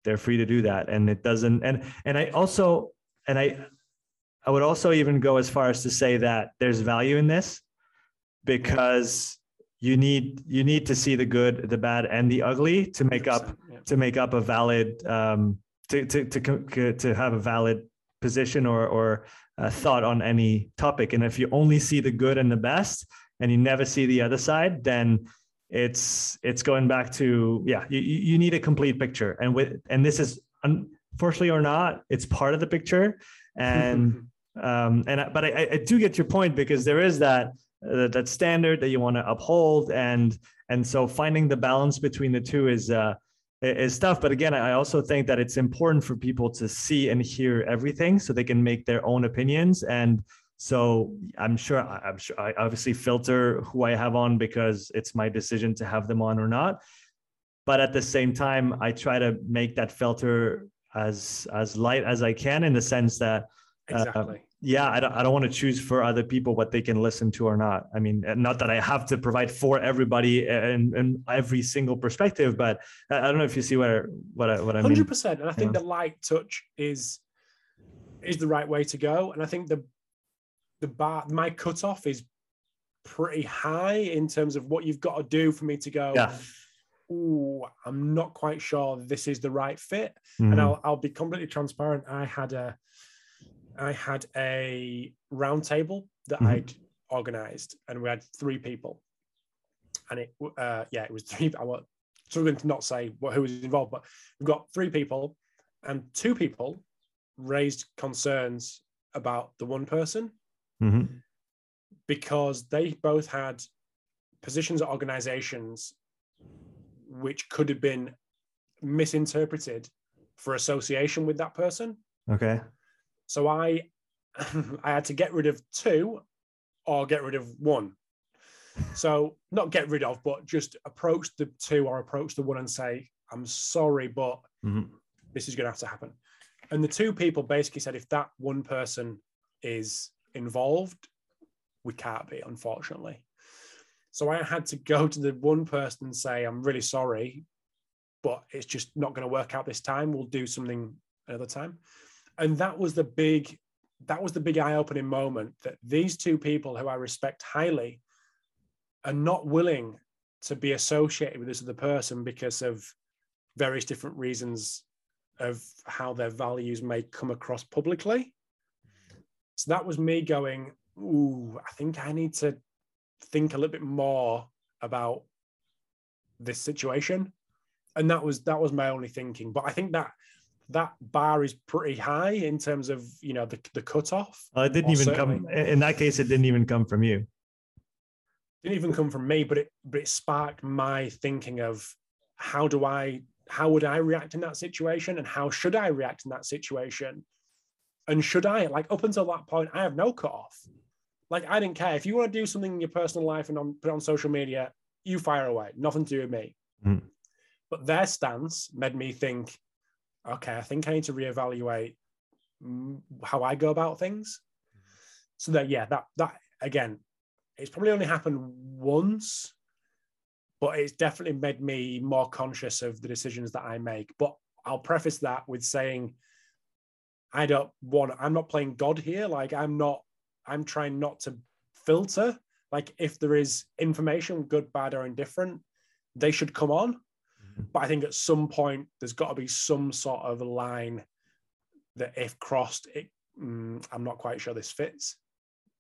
they're free to do that. And it doesn't, and I would also even go as far as to say that there's value in this, because you need to see the good, the bad, and the ugly to make up, a valid, to have a valid position or a thought on any topic. And if you only see the good and the best and you never see the other side, then it's going back to, you need a complete picture. And this is, unfortunately or not, it's part of the picture. And, but I do get your point, because there is that standard that you want to uphold. And so finding the balance between the two is tough. But again, I also think that it's important for people to see and hear everything so they can make their own opinions. And so I'm sure I obviously filter who I have on, because it's my decision to have them on or not. But at the same time, I try to make that filter as light as I can, in the sense that, I don't want to choose for other people what they can listen to or not. I mean, not that I have to provide for everybody and every single perspective, but I don't know if you see what I mean. 100%. And I think the light touch is the right way to go. And I think the bar, my cutoff is pretty high in terms of what you've got to do for me to go, ooh, I'm not quite sure this is the right fit. Mm-hmm. And I'll be completely transparent. I had a round table that I'd organized, and we had three people, and it was three. I was struggling to not say who was involved, but we've got three people, and two people raised concerns about the one person because they both had positions at organizations which could have been misinterpreted for association with that person. Okay. So I had to get rid of two or get rid of one. So not get rid of, but just approach the two or approach the one and say, I'm sorry, but this is going to have to happen. And the two people basically said, if that one person is involved, we can't be, unfortunately. So I had to go to the one person and say, I'm really sorry, but it's just not going to work out this time. We'll do something another time. And that was the big eye-opening moment, that these two people who I respect highly are not willing to be associated with this other person because of various different reasons of how their values may come across publicly. So that was me going, ooh, I think I need to think a little bit more about this situation. And that was my only thinking. But I think that bar is pretty high in terms of, you know, the cutoff. It didn't even come in that case. It didn't even come from you. Didn't even come from me, but it sparked my thinking of how would I react in that situation, and how should I react in that situation? And should I, like, up until that point, I have no cutoff. Like, I didn't care. If you want to do something in your personal life and put it on social media, you fire away. Nothing to do with me. Mm. But their stance made me think, okay, I think I need to reevaluate how I go about things. So that, yeah, that again, it's probably only happened once, but it's definitely made me more conscious of the decisions that I make. But I'll preface that with saying, I'm not playing God here. Like, I'm trying not to filter. Like, if there is information, good, bad, or indifferent, they should come on. Mm-hmm. But I think at some point, there's got to be some sort of line that if crossed, I'm not quite sure this fits.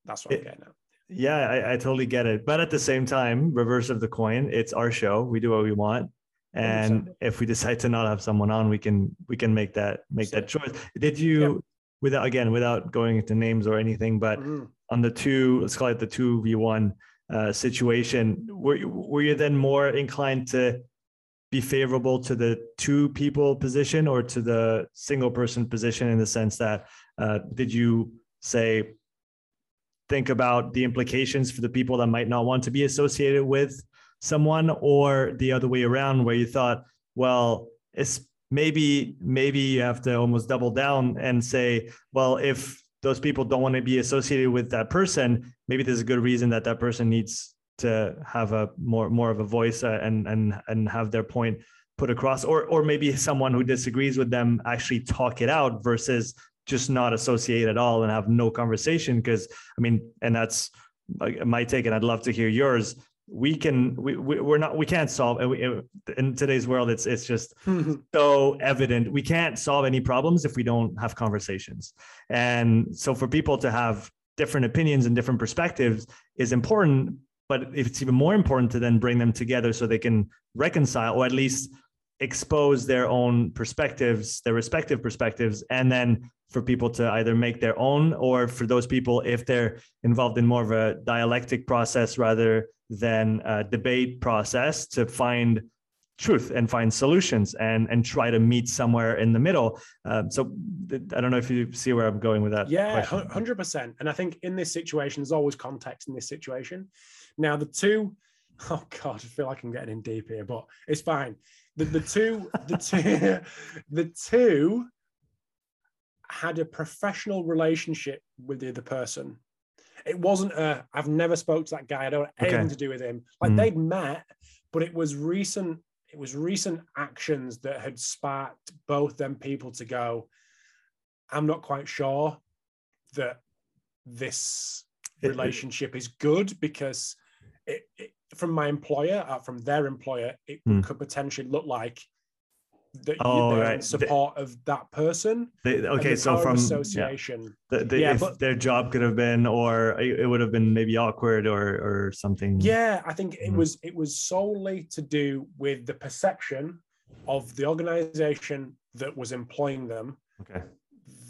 That's what I'm getting at. Yeah, I totally get it. But at the same time, reverse of the coin, it's our show. We do what we want. And 100%. If we decide to not have someone on, we can make that choice. Did you, yeah, without going into names or anything, but on the two, let's call it the 2v1 situation, were you then more inclined to be favorable to the two people position or to the single person position, in the sense that did you say, think about the implications for the people that might not want to be associated with someone, or the other way around, where you thought, well, it's maybe you have to almost double down and say, well, if those people don't want to be associated with that person, maybe there's a good reason that that person needs to have a more of a voice and have their point put across, or maybe someone who disagrees with them actually talk it out versus just not associate at all and have no conversation. Because I mean, and that's my take, and I'd love to hear yours. We can't solve, in today's world, it's just so evident. We can't solve any problems if we don't have conversations. And so for people to have different opinions and different perspectives is important, but it's even more important to then bring them together so they can reconcile, or at least expose their own perspectives, their respective perspectives, and then for people to either make their own, or for those people, if they're involved in more of a dialectic process rather than a debate process, to find truth and find solutions and try to meet somewhere in the middle. I don't know if you see where I'm going with that. Yeah, question. 100%. And I think in this situation, there's always context in this situation. Now oh God, I feel like I'm getting in deep here, but it's fine. The two had a professional relationship with the other person. It wasn't I've never spoke to that guy, I don't have anything to do with him. Like, they'd met, but it was recent actions that had sparked both them people to go, I'm not quite sure that this relationship is good, because from their employer, it could potentially look like that in support of that person. From association, if their job could have been, or it would have been maybe awkward or something. Yeah, I think it was solely to do with the perception of the organization that was employing them. Okay,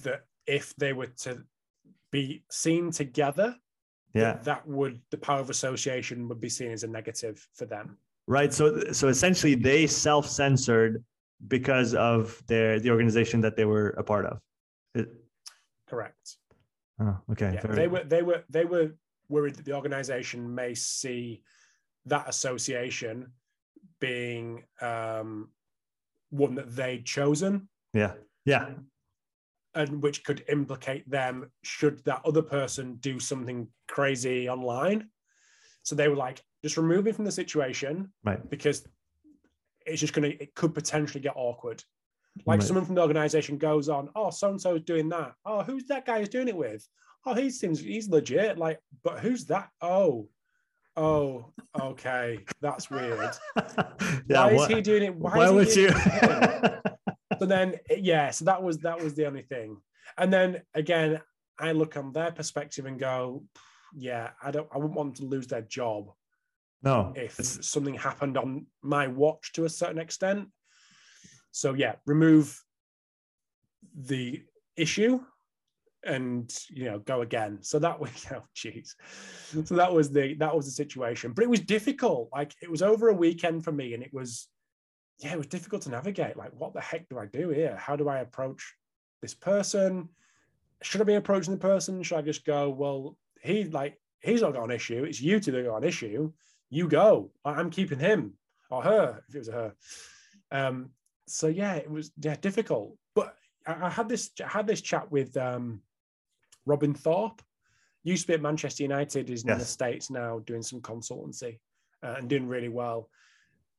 that if they were to be seen together, the power of association would be seen as a negative for them. Right. So essentially, they self-censored because of the organization that they were a part of. Correct. Oh, okay. Yeah, they were worried that the organization may see that association being one that they'd chosen. Yeah. Yeah. And which could implicate them should that other person do something crazy online. So they were like, just remove me from the situation, right? Because it's just it could potentially get awkward. Like, right. Someone from the organization goes on, oh, so-and-so is doing that. Oh, who's that guy who's doing it with? Oh, he seems, he's legit. Like, but who's that? Oh, okay. That's weird. Yeah, why is he doing it? Why would you? So then, yeah, so that was the only thing. And then again, I look on their perspective and go, yeah, I wouldn't want them to lose their job. No. If something happened on my watch to a certain extent. So yeah, remove the issue and, go again. So that was, So that was the situation, but it was difficult. Like, it was over a weekend for me, and it was difficult to navigate. Like, what the heck do I do here? How do I approach this person? Should I be approaching the person? Should I just go, well, he's not got an issue. It's you two that got an issue. You go, I'm keeping him or her, if it was her. So yeah, it was difficult. But I had this chat with Robin Thorpe. Used to be at Manchester United, is in the States now, doing some consultancy and doing really well.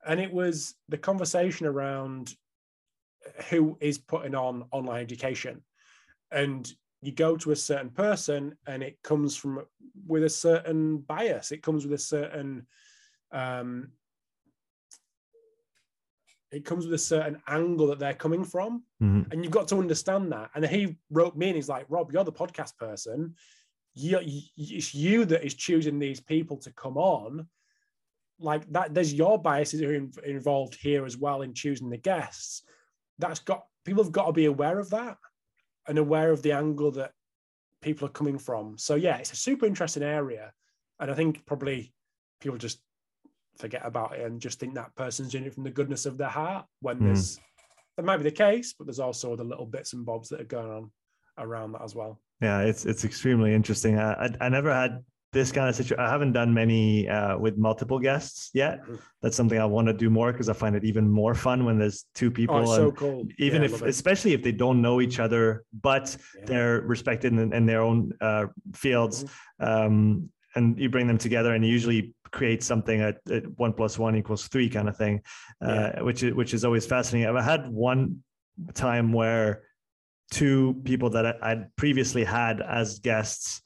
And it was the conversation around who is putting on online education, and you go to a certain person, and it comes with a certain bias. It comes with a certain. It comes with a certain angle that they're coming from. Mm-hmm. And you've got to understand that. And he wrote me and he's like, Rob, you're the podcast person. It's you that is choosing these people to come on. Like that, there's your biases are involved here as well in choosing the guests. People have got to be aware of that and aware of the angle that people are coming from. So yeah, it's a super interesting area. And I think probably people just forget about it and just think that person's doing it from the goodness of their heart, when that might be the case, but there's also the little bits and bobs that are going on around that as well. Yeah, it's extremely interesting. I never had this kind of situation. I haven't done many with multiple guests yet. Mm-hmm. That's something I want to do more, because I find it even more fun when there's two people. Oh, so cool. Even especially if they don't know each other, but they're respected in their own fields. Mm-hmm. And you bring them together and you usually create something at 1 + 1 = 3 kind of thing, which is always fascinating. I've had one time where two people that I'd previously had as guests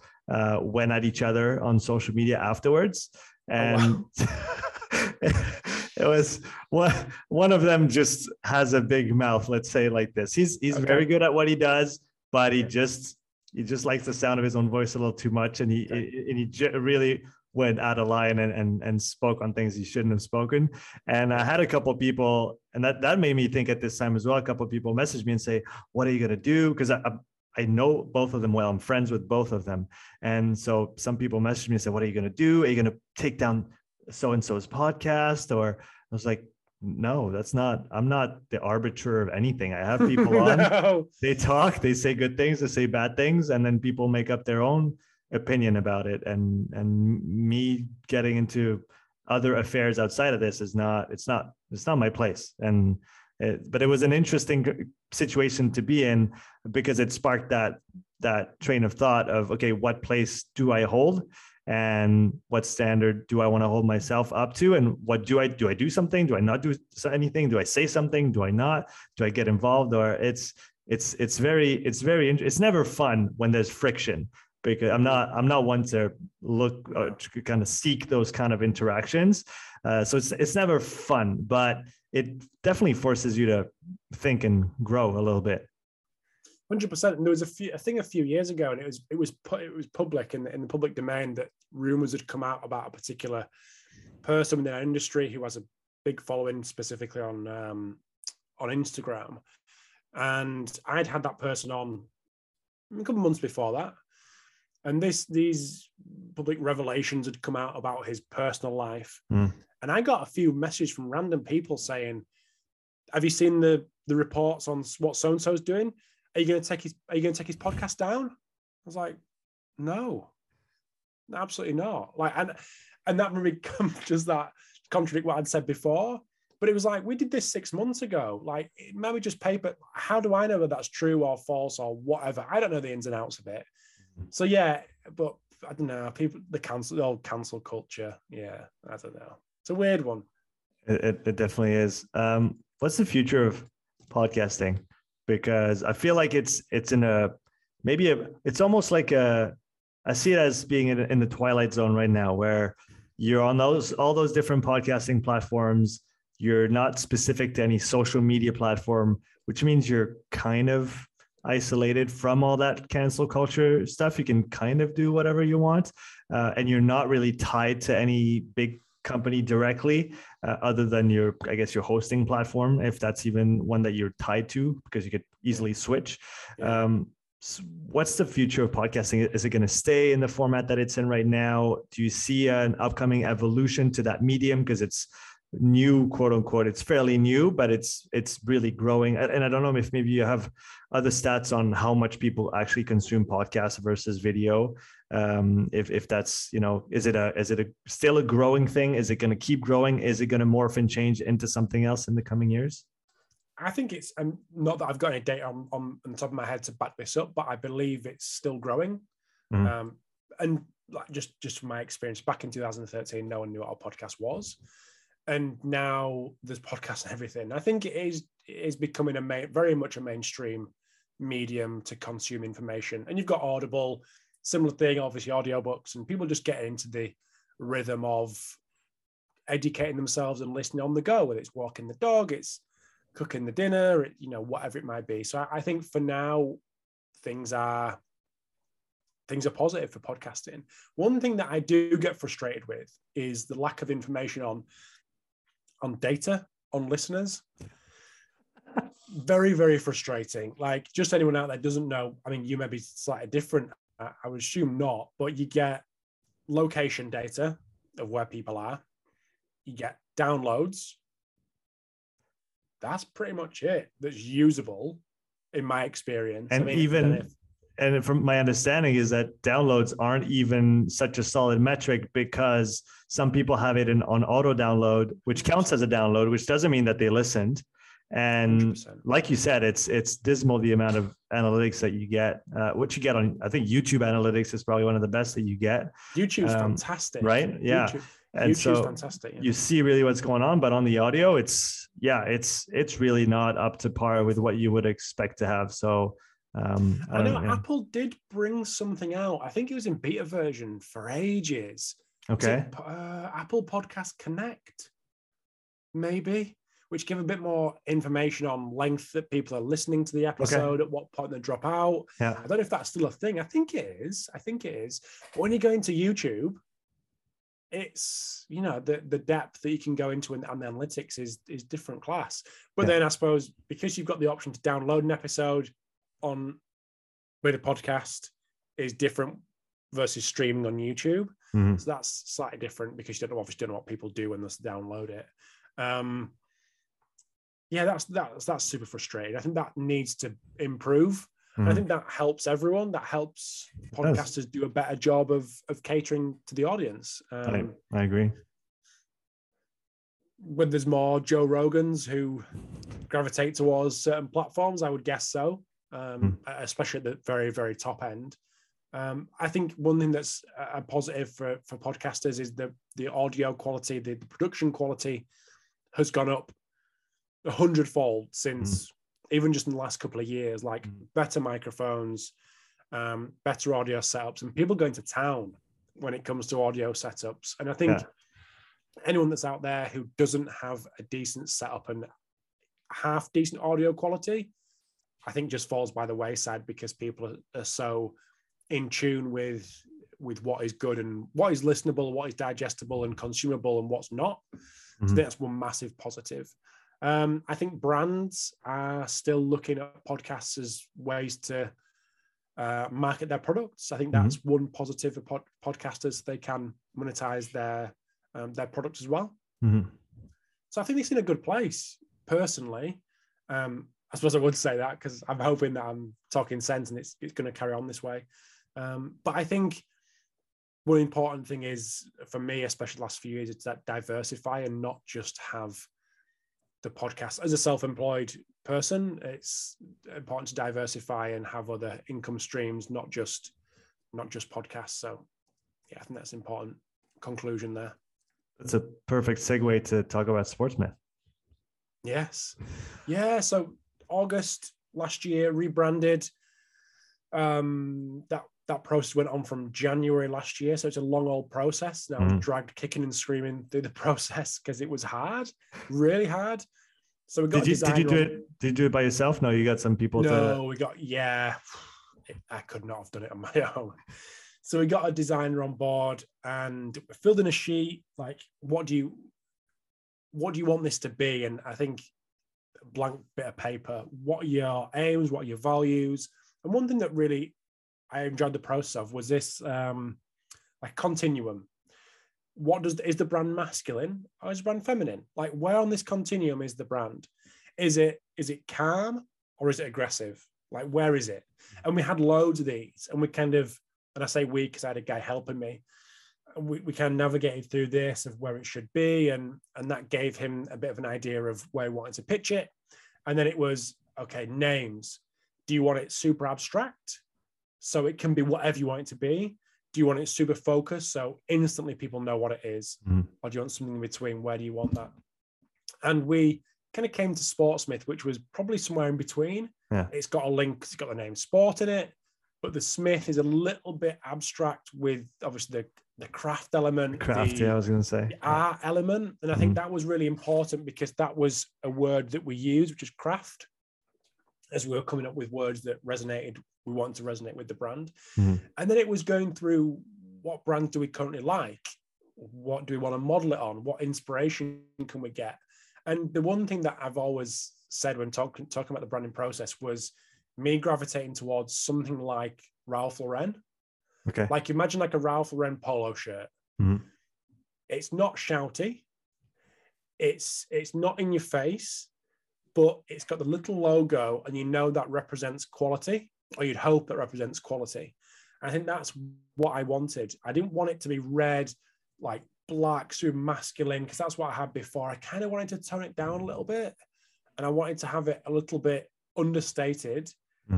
went at each other on social media afterwards. And it was one of them just has a big mouth, let's say like this. He's okay. Very good at what he does, but he just likes the sound of his own voice a little too much, and he really went out of line and spoke on things he shouldn't have spoken. And I had a couple of people, and that made me think at this time as well. A couple of people messaged me and say, "What are you gonna do?" Because I know both of them well. I'm friends with both of them, and so some people messaged me and said, "What are you gonna do? Are you gonna take down so and so's podcast?" Or I was like, no, I'm not the arbiter of anything. I have people on, they talk, they say good things, they say bad things, and then people make up their own opinion about it. And me getting into other affairs outside of this is not my place. But it was an interesting situation to be in, because it sparked that train of thought of, okay, what place do I hold? And what standard do I want to hold myself up to? And what do I do something? Do I not do anything? Do I say something? Do I not? Do I get involved? Or it's never fun when there's friction, because I'm not one to look or to kind of seek those kind of interactions. So it's never fun, but it definitely forces you to think and grow a little bit. 100%. And there was a thing a few years ago, and it was public in the public domain, that rumors had come out about a particular person in their industry who has a big following, specifically on Instagram. And I'd had that person on a couple of months before that, and these public revelations had come out about his personal life. And I got a few messages from random people saying, have you seen the reports on what so-and-so's doing? Are you going to take his podcast down? I was like, no, absolutely not. Like, and that really just that contradict what I'd said before. But it was like, we did this 6 months ago. Like, it may be just paper. How do I know whether that's true or false or whatever? I don't know the ins and outs of it. So yeah, but I don't know. People, the old cancel culture. Yeah, I don't know. It's a weird one. It definitely is. What's the future of podcasting? Because I feel like I see it as being in the twilight zone right now, where you're on all those different podcasting platforms. You're not specific to any social media platform, which means you're kind of isolated from all that cancel culture stuff. You can kind of do whatever you want, and you're not really tied to any big company directly, other than your hosting platform, if that's even one that you're tied to, because you could easily switch. So what's the future of podcasting? Is it going to stay in the format that it's in right now? Do you see an upcoming evolution to that medium? Because it's new, quote unquote. It's fairly new, but it's really growing. And I don't know if maybe you have other stats on how much people actually consume podcasts versus video. If that's, is it still a growing thing? Is it going to keep growing? Is it going to morph and change into something else in the coming years? I think it's, and not that I've got any data on the top of my head to back this up, but I believe it's still growing. Mm-hmm. And like, just from my experience back in 2013, no one knew what a podcast was. And now there's podcasts and everything. I think it is becoming very much a mainstream medium to consume information. And you've got Audible, similar thing, obviously audiobooks, and people just get into the rhythm of educating themselves and listening on the go, whether it's walking the dog, it's cooking the dinner, whatever it might be. So I think for now, things are positive for podcasting. One thing that I do get frustrated with is the lack of information on data, on listeners. Very, very frustrating. Like, just anyone out there doesn't know. I mean, you may be slightly different. I would assume not, but you get location data of where people are. You get downloads. That's pretty much it that's usable in my experience. And and from my understanding is that downloads aren't even such a solid metric, because some people have it on auto download, which counts as a download, which doesn't mean that they listened. And 100%. Like you said, it's dismal, the amount of analytics that you get, what you get on, I think YouTube analytics is probably one of the best that you get. YouTube's fantastic. Right? Yeah. And so fantastic, yeah. You see really what's going on, but on the audio, it's really not up to par with what you would expect to have. So I know Apple did bring something out. I think it was in beta version for ages. Okay. It, Apple Podcast Connect, maybe, which give a bit more information on length that people are listening to the episode, at what point they drop out. Yeah. I don't know if that's still a thing. I think it is. But when you go into YouTube, it's, the depth that you can go into and the analytics is different class. But then I suppose because you've got the option to download an episode with a podcast is different versus streaming on YouTube. Mm-hmm. So that's slightly different because you obviously don't know what people do when they download it. That's super frustrating. I think that needs to improve. Mm-hmm. I think that helps everyone. That helps podcasters do a better job of catering to the audience. I agree. When there's more Joe Rogans who gravitate towards certain platforms, I would guess so. Especially at the very, very top end. I think one thing that's a positive for podcasters is the audio quality, the production quality has gone up 100-fold since even just in the last couple of years, like better microphones, better audio setups, and people going to town when it comes to audio setups. And I think anyone that's out there who doesn't have a decent setup and half decent audio quality, I think just falls by the wayside because people are so in tune with what is good and what is listenable, what is digestible and consumable and what's not. Mm-hmm. So that's one massive positive. I think brands are still looking at podcasts as ways to market their products. I think that's one positive for podcasters. They can monetize their products as well. Mm-hmm. So I think it's in a good place, personally. I suppose I would say that because I'm hoping that I'm talking sense and it's going to carry on this way. But I think one important thing is, for me, especially the last few years, it's that diversify and not just have the podcast. As a self-employed person, it's important to diversify and have other income streams, not just podcasts. So yeah, I think that's an important conclusion there. That's a perfect segue to talk about Sportsmith. Yes. Yeah. So August last year, rebranded. That process went on from January last year. So it's a long old process. Now I was dragged kicking and screaming through the process because it was hard, really hard. So we got Did you do it by yourself? No, you got some people. I could not have done it on my own. So we got a designer on board and filled in a sheet, like, what do you want this to be? And I think a blank bit of paper, what are your aims? What are your values? And one thing that really I enjoyed the process of was this like continuum. Is the brand masculine or is the brand feminine? Like, where on this continuum is the brand? Is it calm or is it aggressive? Like, where is it? And we had loads of these, and we kind of, and I say we because I had a guy helping me. We kind of navigated through this of where it should be, and that gave him a bit of an idea of where he wanted to pitch it. And then it was, okay, names. Do you want it super abstract, so it can be whatever you want it to be? Do you want it super focused, so instantly people know what it is? Or do you want something in between? Where do you want that? And we kind of came to Sportsmith, which was probably somewhere in between. Yeah. It's got a link, it's got the name Sport in it. But the Smith is a little bit abstract with obviously the craft element. Art element. And I think that was really important because that was a word that we used, which is craft. As we were coming up with words that resonated, we wanted to resonate with the brand. And then it was going through, what brand do we currently like? What do we want to model it on? What inspiration can we get? And the one thing that I've always said when talking about the branding process was me gravitating towards something like Ralph Lauren. Okay. Like, imagine like a Ralph Lauren polo shirt. It's not shouty. It's not in your face, but it's got the little logo, and you know that represents quality, or you'd hope that represents quality. And I think that's what I wanted. I didn't want it to be red, like black, super masculine, because that's what I had before. I kind of wanted to tone it down a little bit, and I wanted to have it a little bit understated,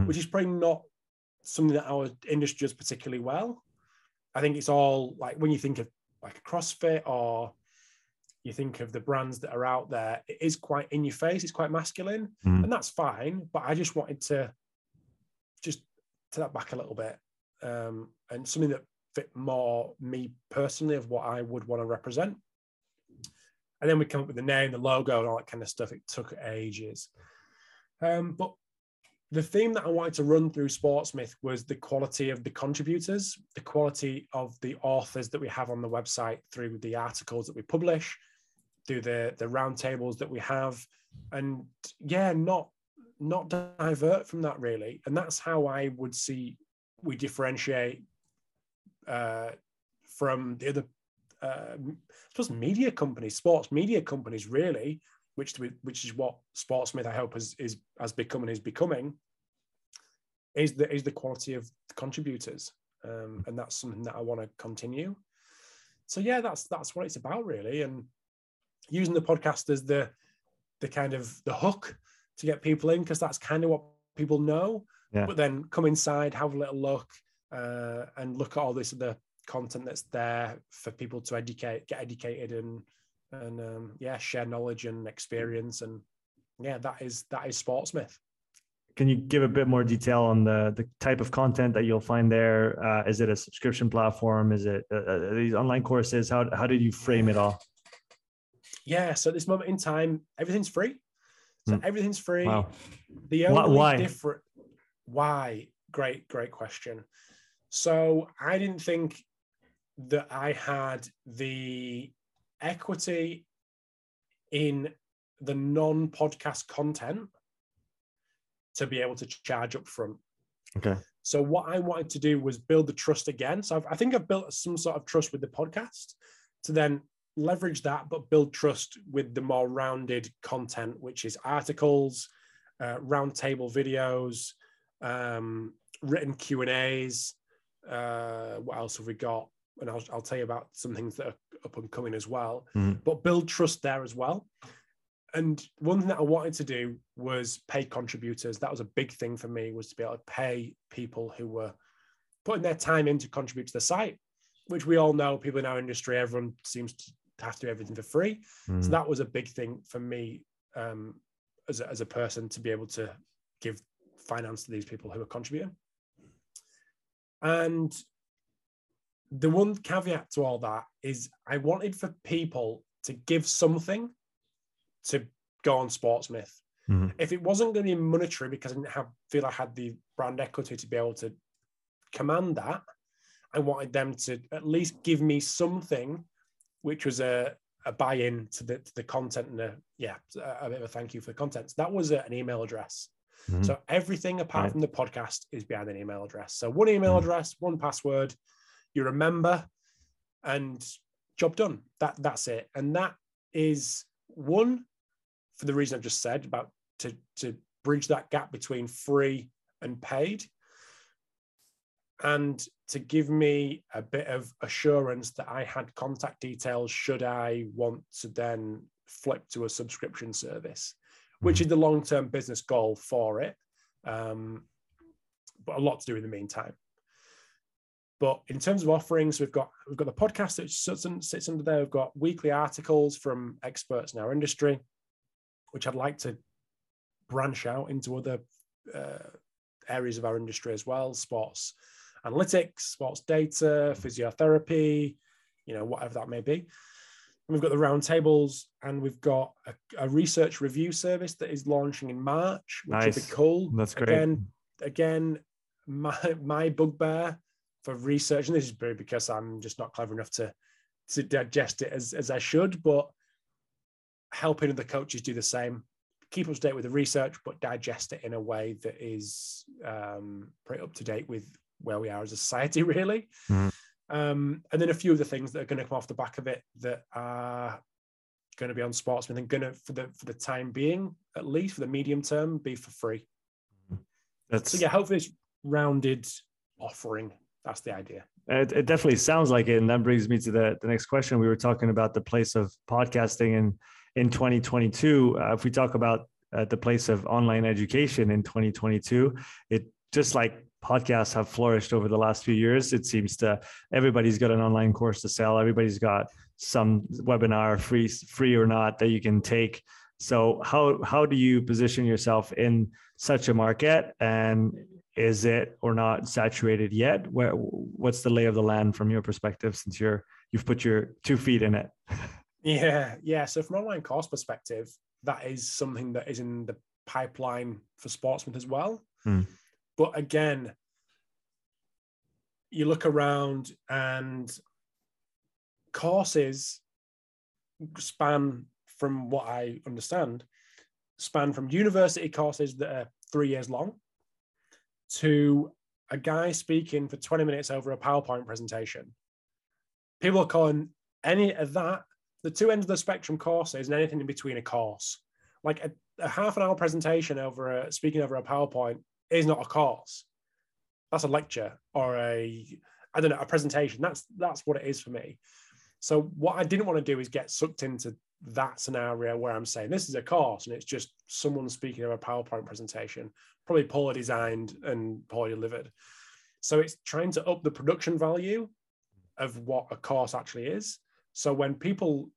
which is probably not something that our industry does particularly well. I think it's all, like, when you think of like CrossFit or you think of the brands that are out there, it is quite in your face, it's quite masculine, and that's fine. But I just wanted to just take that back a little bit, and something that fit more me personally of what I would want to represent. And then we come up with the name, the logo, and all that kind of stuff. It took ages. But the theme that I wanted to run through Sportsmith was the quality of the contributors, the quality of the authors that we have on the website through the articles that we publish, through the roundtables that we have, and yeah, not divert from that really. And that's how I would see we differentiate from the other, I suppose, media companies, sports media companies, really. Which is what Sportsmith, I hope, has become and is becoming, is the quality of the contributors, and that's something that I want to continue. So yeah, that's what it's about really, and using the podcast as the kind of the hook to get people in, because that's kind of what people know. Yeah. But then come inside, have a little look, and look at all this other content that's there for people to get educated and share knowledge and experience. And yeah, that is Sportsmith. Can you give a bit more detail on the type of content that you'll find there? Is it a subscription platform? Is it these online courses? How did you frame it all? Yeah, so at this moment in time, everything's free. So everything's free. Wow. The only why? Great question. So I didn't think that I had the equity in the non-podcast content to be able to charge up front. Okay. So what I wanted to do was build the trust again. So I think I've built some sort of trust with the podcast to then leverage that, but build trust with the more rounded content, which is articles roundtable videos, written Q&As. What else have we got? And I'll tell you about some things that are up and coming as well, but build trust there as well. And one thing that I wanted to do was pay contributors. That was a big thing for me, was to be able to pay people who were putting their time in to contribute to the site, which we all know, people in our industry, everyone seems to have to do everything for free. So that was a big thing for me as a person, to be able to give finance to these people who are contributing. And the one caveat to all that is I wanted for people to give something to go on Sportsmith. If it wasn't going to be monetary, because I didn't feel I had the brand equity to be able to command that, I wanted them to at least give me something, which was a buy-in to the content, and a bit of a thank you for the content. So that was an email address. So everything apart from the podcast is behind an email address. So one email address, one password, you're a member, and job done. That's it. And that is one, for the reason I've just said, about to bridge that gap between free and paid, and to give me a bit of assurance that I had contact details should I want to then flip to a subscription service, which is the long-term business goal for it, but a lot to do in the meantime. But in terms of offerings, we've got the podcast that sits under there. We've got weekly articles from experts in our industry, which I'd like to branch out into other areas of our industry as well: sports analytics, sports data, physiotherapy, whatever that may be. And we've got the roundtables, and we've got a research review service that is launching in March, which will be cool. That's great. Again, my bugbear for research, and this is because I'm just not clever enough to digest it as I should, but helping other coaches do the same. Keep up to date with the research, but digest it in a way that is pretty up to date with where we are as a society, really. And then a few of the things that are going to come off the back of it that are going to be on Sportsmith, and going to, for the time being, at least for the medium term, be for free. So yeah, hopefully it's rounded offering. That's the idea. It definitely sounds like it. And that brings me to the next question. We were talking about the place of podcasting in 2022. If we talk about the place of online education in 2022, it just like podcasts have flourished over the last few years. It seems to everybody's got an online course to sell. Everybody's got some webinar, free or not, that you can take. So how do you position yourself in such a market? And is it or not saturated yet? What's the lay of the land from your perspective, since you've put your 2 feet in it? Yeah. So from an online course perspective, that is something that is in the pipeline for Sportsmith as well. But again, you look around and courses span from university courses that are 3 years long to a guy speaking for 20 minutes over a PowerPoint presentation. People are calling any of that, the two ends of the spectrum, courses, and anything in between a course. Like a half an hour presentation speaking over a PowerPoint is not a course. That's a lecture or a presentation. That's what it is for me. So what I didn't want to do is get sucked into that scenario where I'm saying this is a course and it's just someone speaking of a PowerPoint presentation, probably poorly designed and poorly delivered. So it's trying to up the production value of what a course actually is. So when people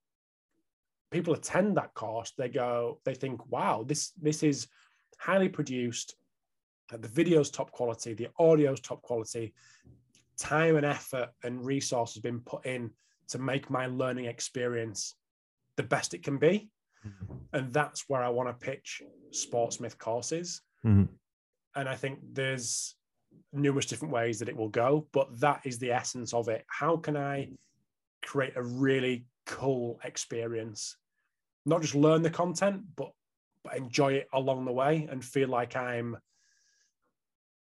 attend that course, they think, wow, this is highly produced. The video's top quality, the audio's top quality, time and effort and resource has been put in to make my learning experience the best it can be. And that's where I want to pitch Sportsmith courses. And I think there's numerous different ways that it will go, but that is the essence of it. How can I create a really cool experience? Not just learn the content, but enjoy it along the way and feel like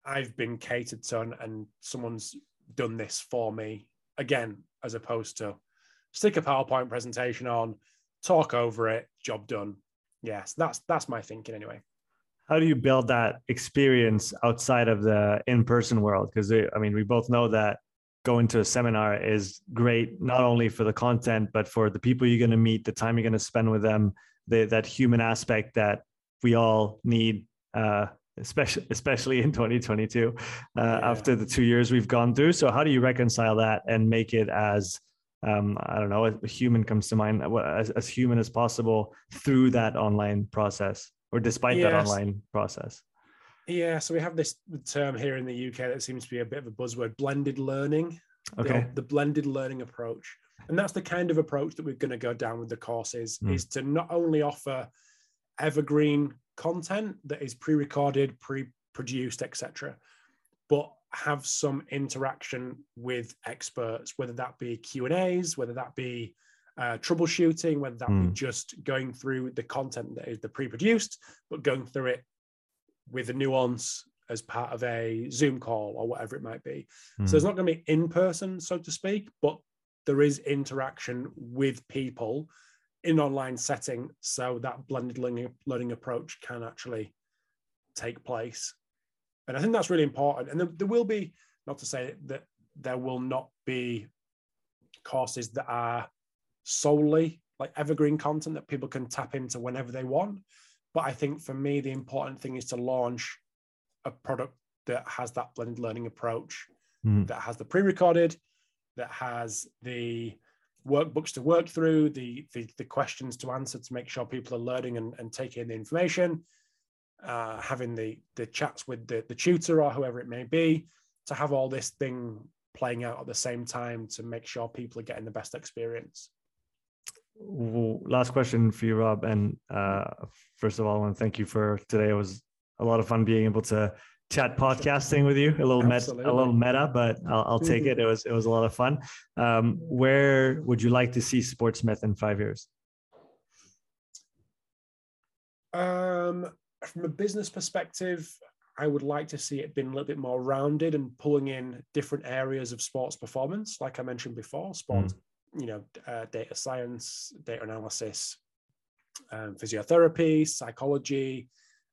I've been catered to and someone's done this for me, again, as opposed to stick a PowerPoint presentation on, talk over it, job done. Yes, that's my thinking anyway. how do you build that experience outside of the in-person world? Because I mean, we both know that going to a seminar is great, not only for the content, but for the people you're going to meet, the time you're going to spend with them, that human aspect that we all need, especially in 2022, after the 2 years we've gone through. So how do you reconcile that and make it as, I don't know, a human comes to mind, as human as possible through that online process, or despite that online process? Yeah, so we have this term here in the UK that seems to be a bit of a buzzword, blended learning. Okay. The blended learning approach. And that's the kind of approach that we're going to go down with the courses, is to not only offer evergreen content that is pre-recorded, pre-produced, etc., but have some interaction with experts, whether that be Q&As, whether that be troubleshooting, whether that be just going through the content that is the pre-produced, but going through it with a nuance as part of a Zoom call or whatever it might be. So it's not going to be in person, so to speak, but there is interaction with people in online setting, so that blended learning approach can actually take place. And I think that's really important. And there will be, not to say that there will not be courses that are solely like evergreen content that people can tap into whenever they want. But I think for me, the important thing is to launch a product that has that blended learning approach, that has the pre-recorded, that has the workbooks to work through, the questions to answer to make sure people are learning and taking in the information, having the chats with the tutor or whoever it may be, to have all this thing playing out at the same time to make sure people are getting the best experience. Last question for you, Rob. And first of all, I want to thank you for today. It was a lot of fun being able to chat podcasting with you. A little meta, but I'll take it. It was a lot of fun. Where would you like to see Sportsmith in 5 years? From a business perspective, I would like to see it being a little bit more rounded and pulling in different areas of sports performance, like I mentioned before, sports, data science, data analysis, physiotherapy, psychology,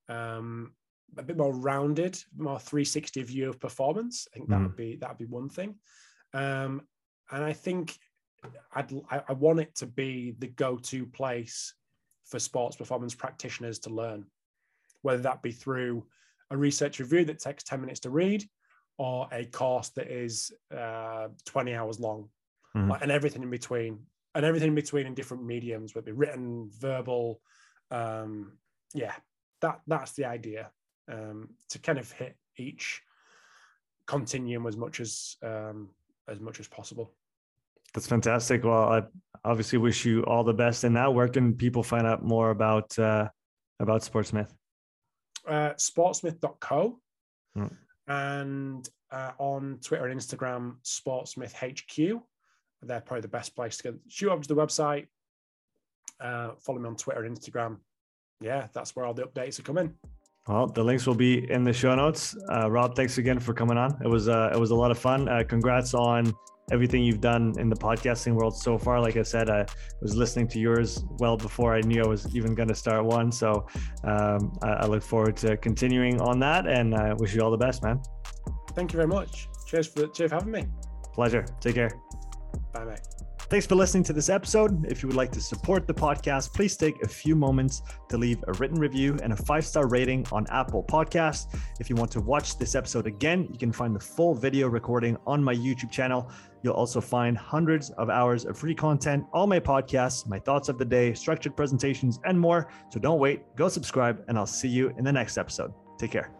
a bit more rounded, more 360 view of performance. I think that would be one thing. And I think I want it to be the go-to place for sports performance practitioners to learn, whether that be through a research review that takes 10 minutes to read, or a course that is 20 hours long, and everything in between, in different mediums, whether it be written, verbal. That's the idea. To kind of hit each continuum as much as possible. That's fantastic. Well, I obviously wish you all the best. And now, where can people find out more about Sportsmith? Sportsmith.co and on Twitter and Instagram, Sportsmith HQ. They're probably the best place to go. Shoot up to the website. Follow me on Twitter and Instagram. Yeah, that's where all the updates are coming. Well, the links will be in the show notes. Rob, thanks again for coming on. It was a lot of fun. Congrats on everything you've done in the podcasting world so far. Like I said, I was listening to yours well before I knew I was even going to start one. So I look forward to continuing on that, and I wish you all the best, man. Thank you very much. Cheers for having me. Pleasure. Take care. Bye, mate. Thanks for listening to this episode. If you would like to support the podcast, please take a few moments to leave a written review and a 5-star rating on Apple Podcasts. If you want to watch this episode again, you can find the full video recording on my YouTube channel. You'll also find hundreds of hours of free content, all my podcasts, my thoughts of the day, structured presentations, and more. So don't wait, go subscribe, and I'll see you in the next episode. Take care.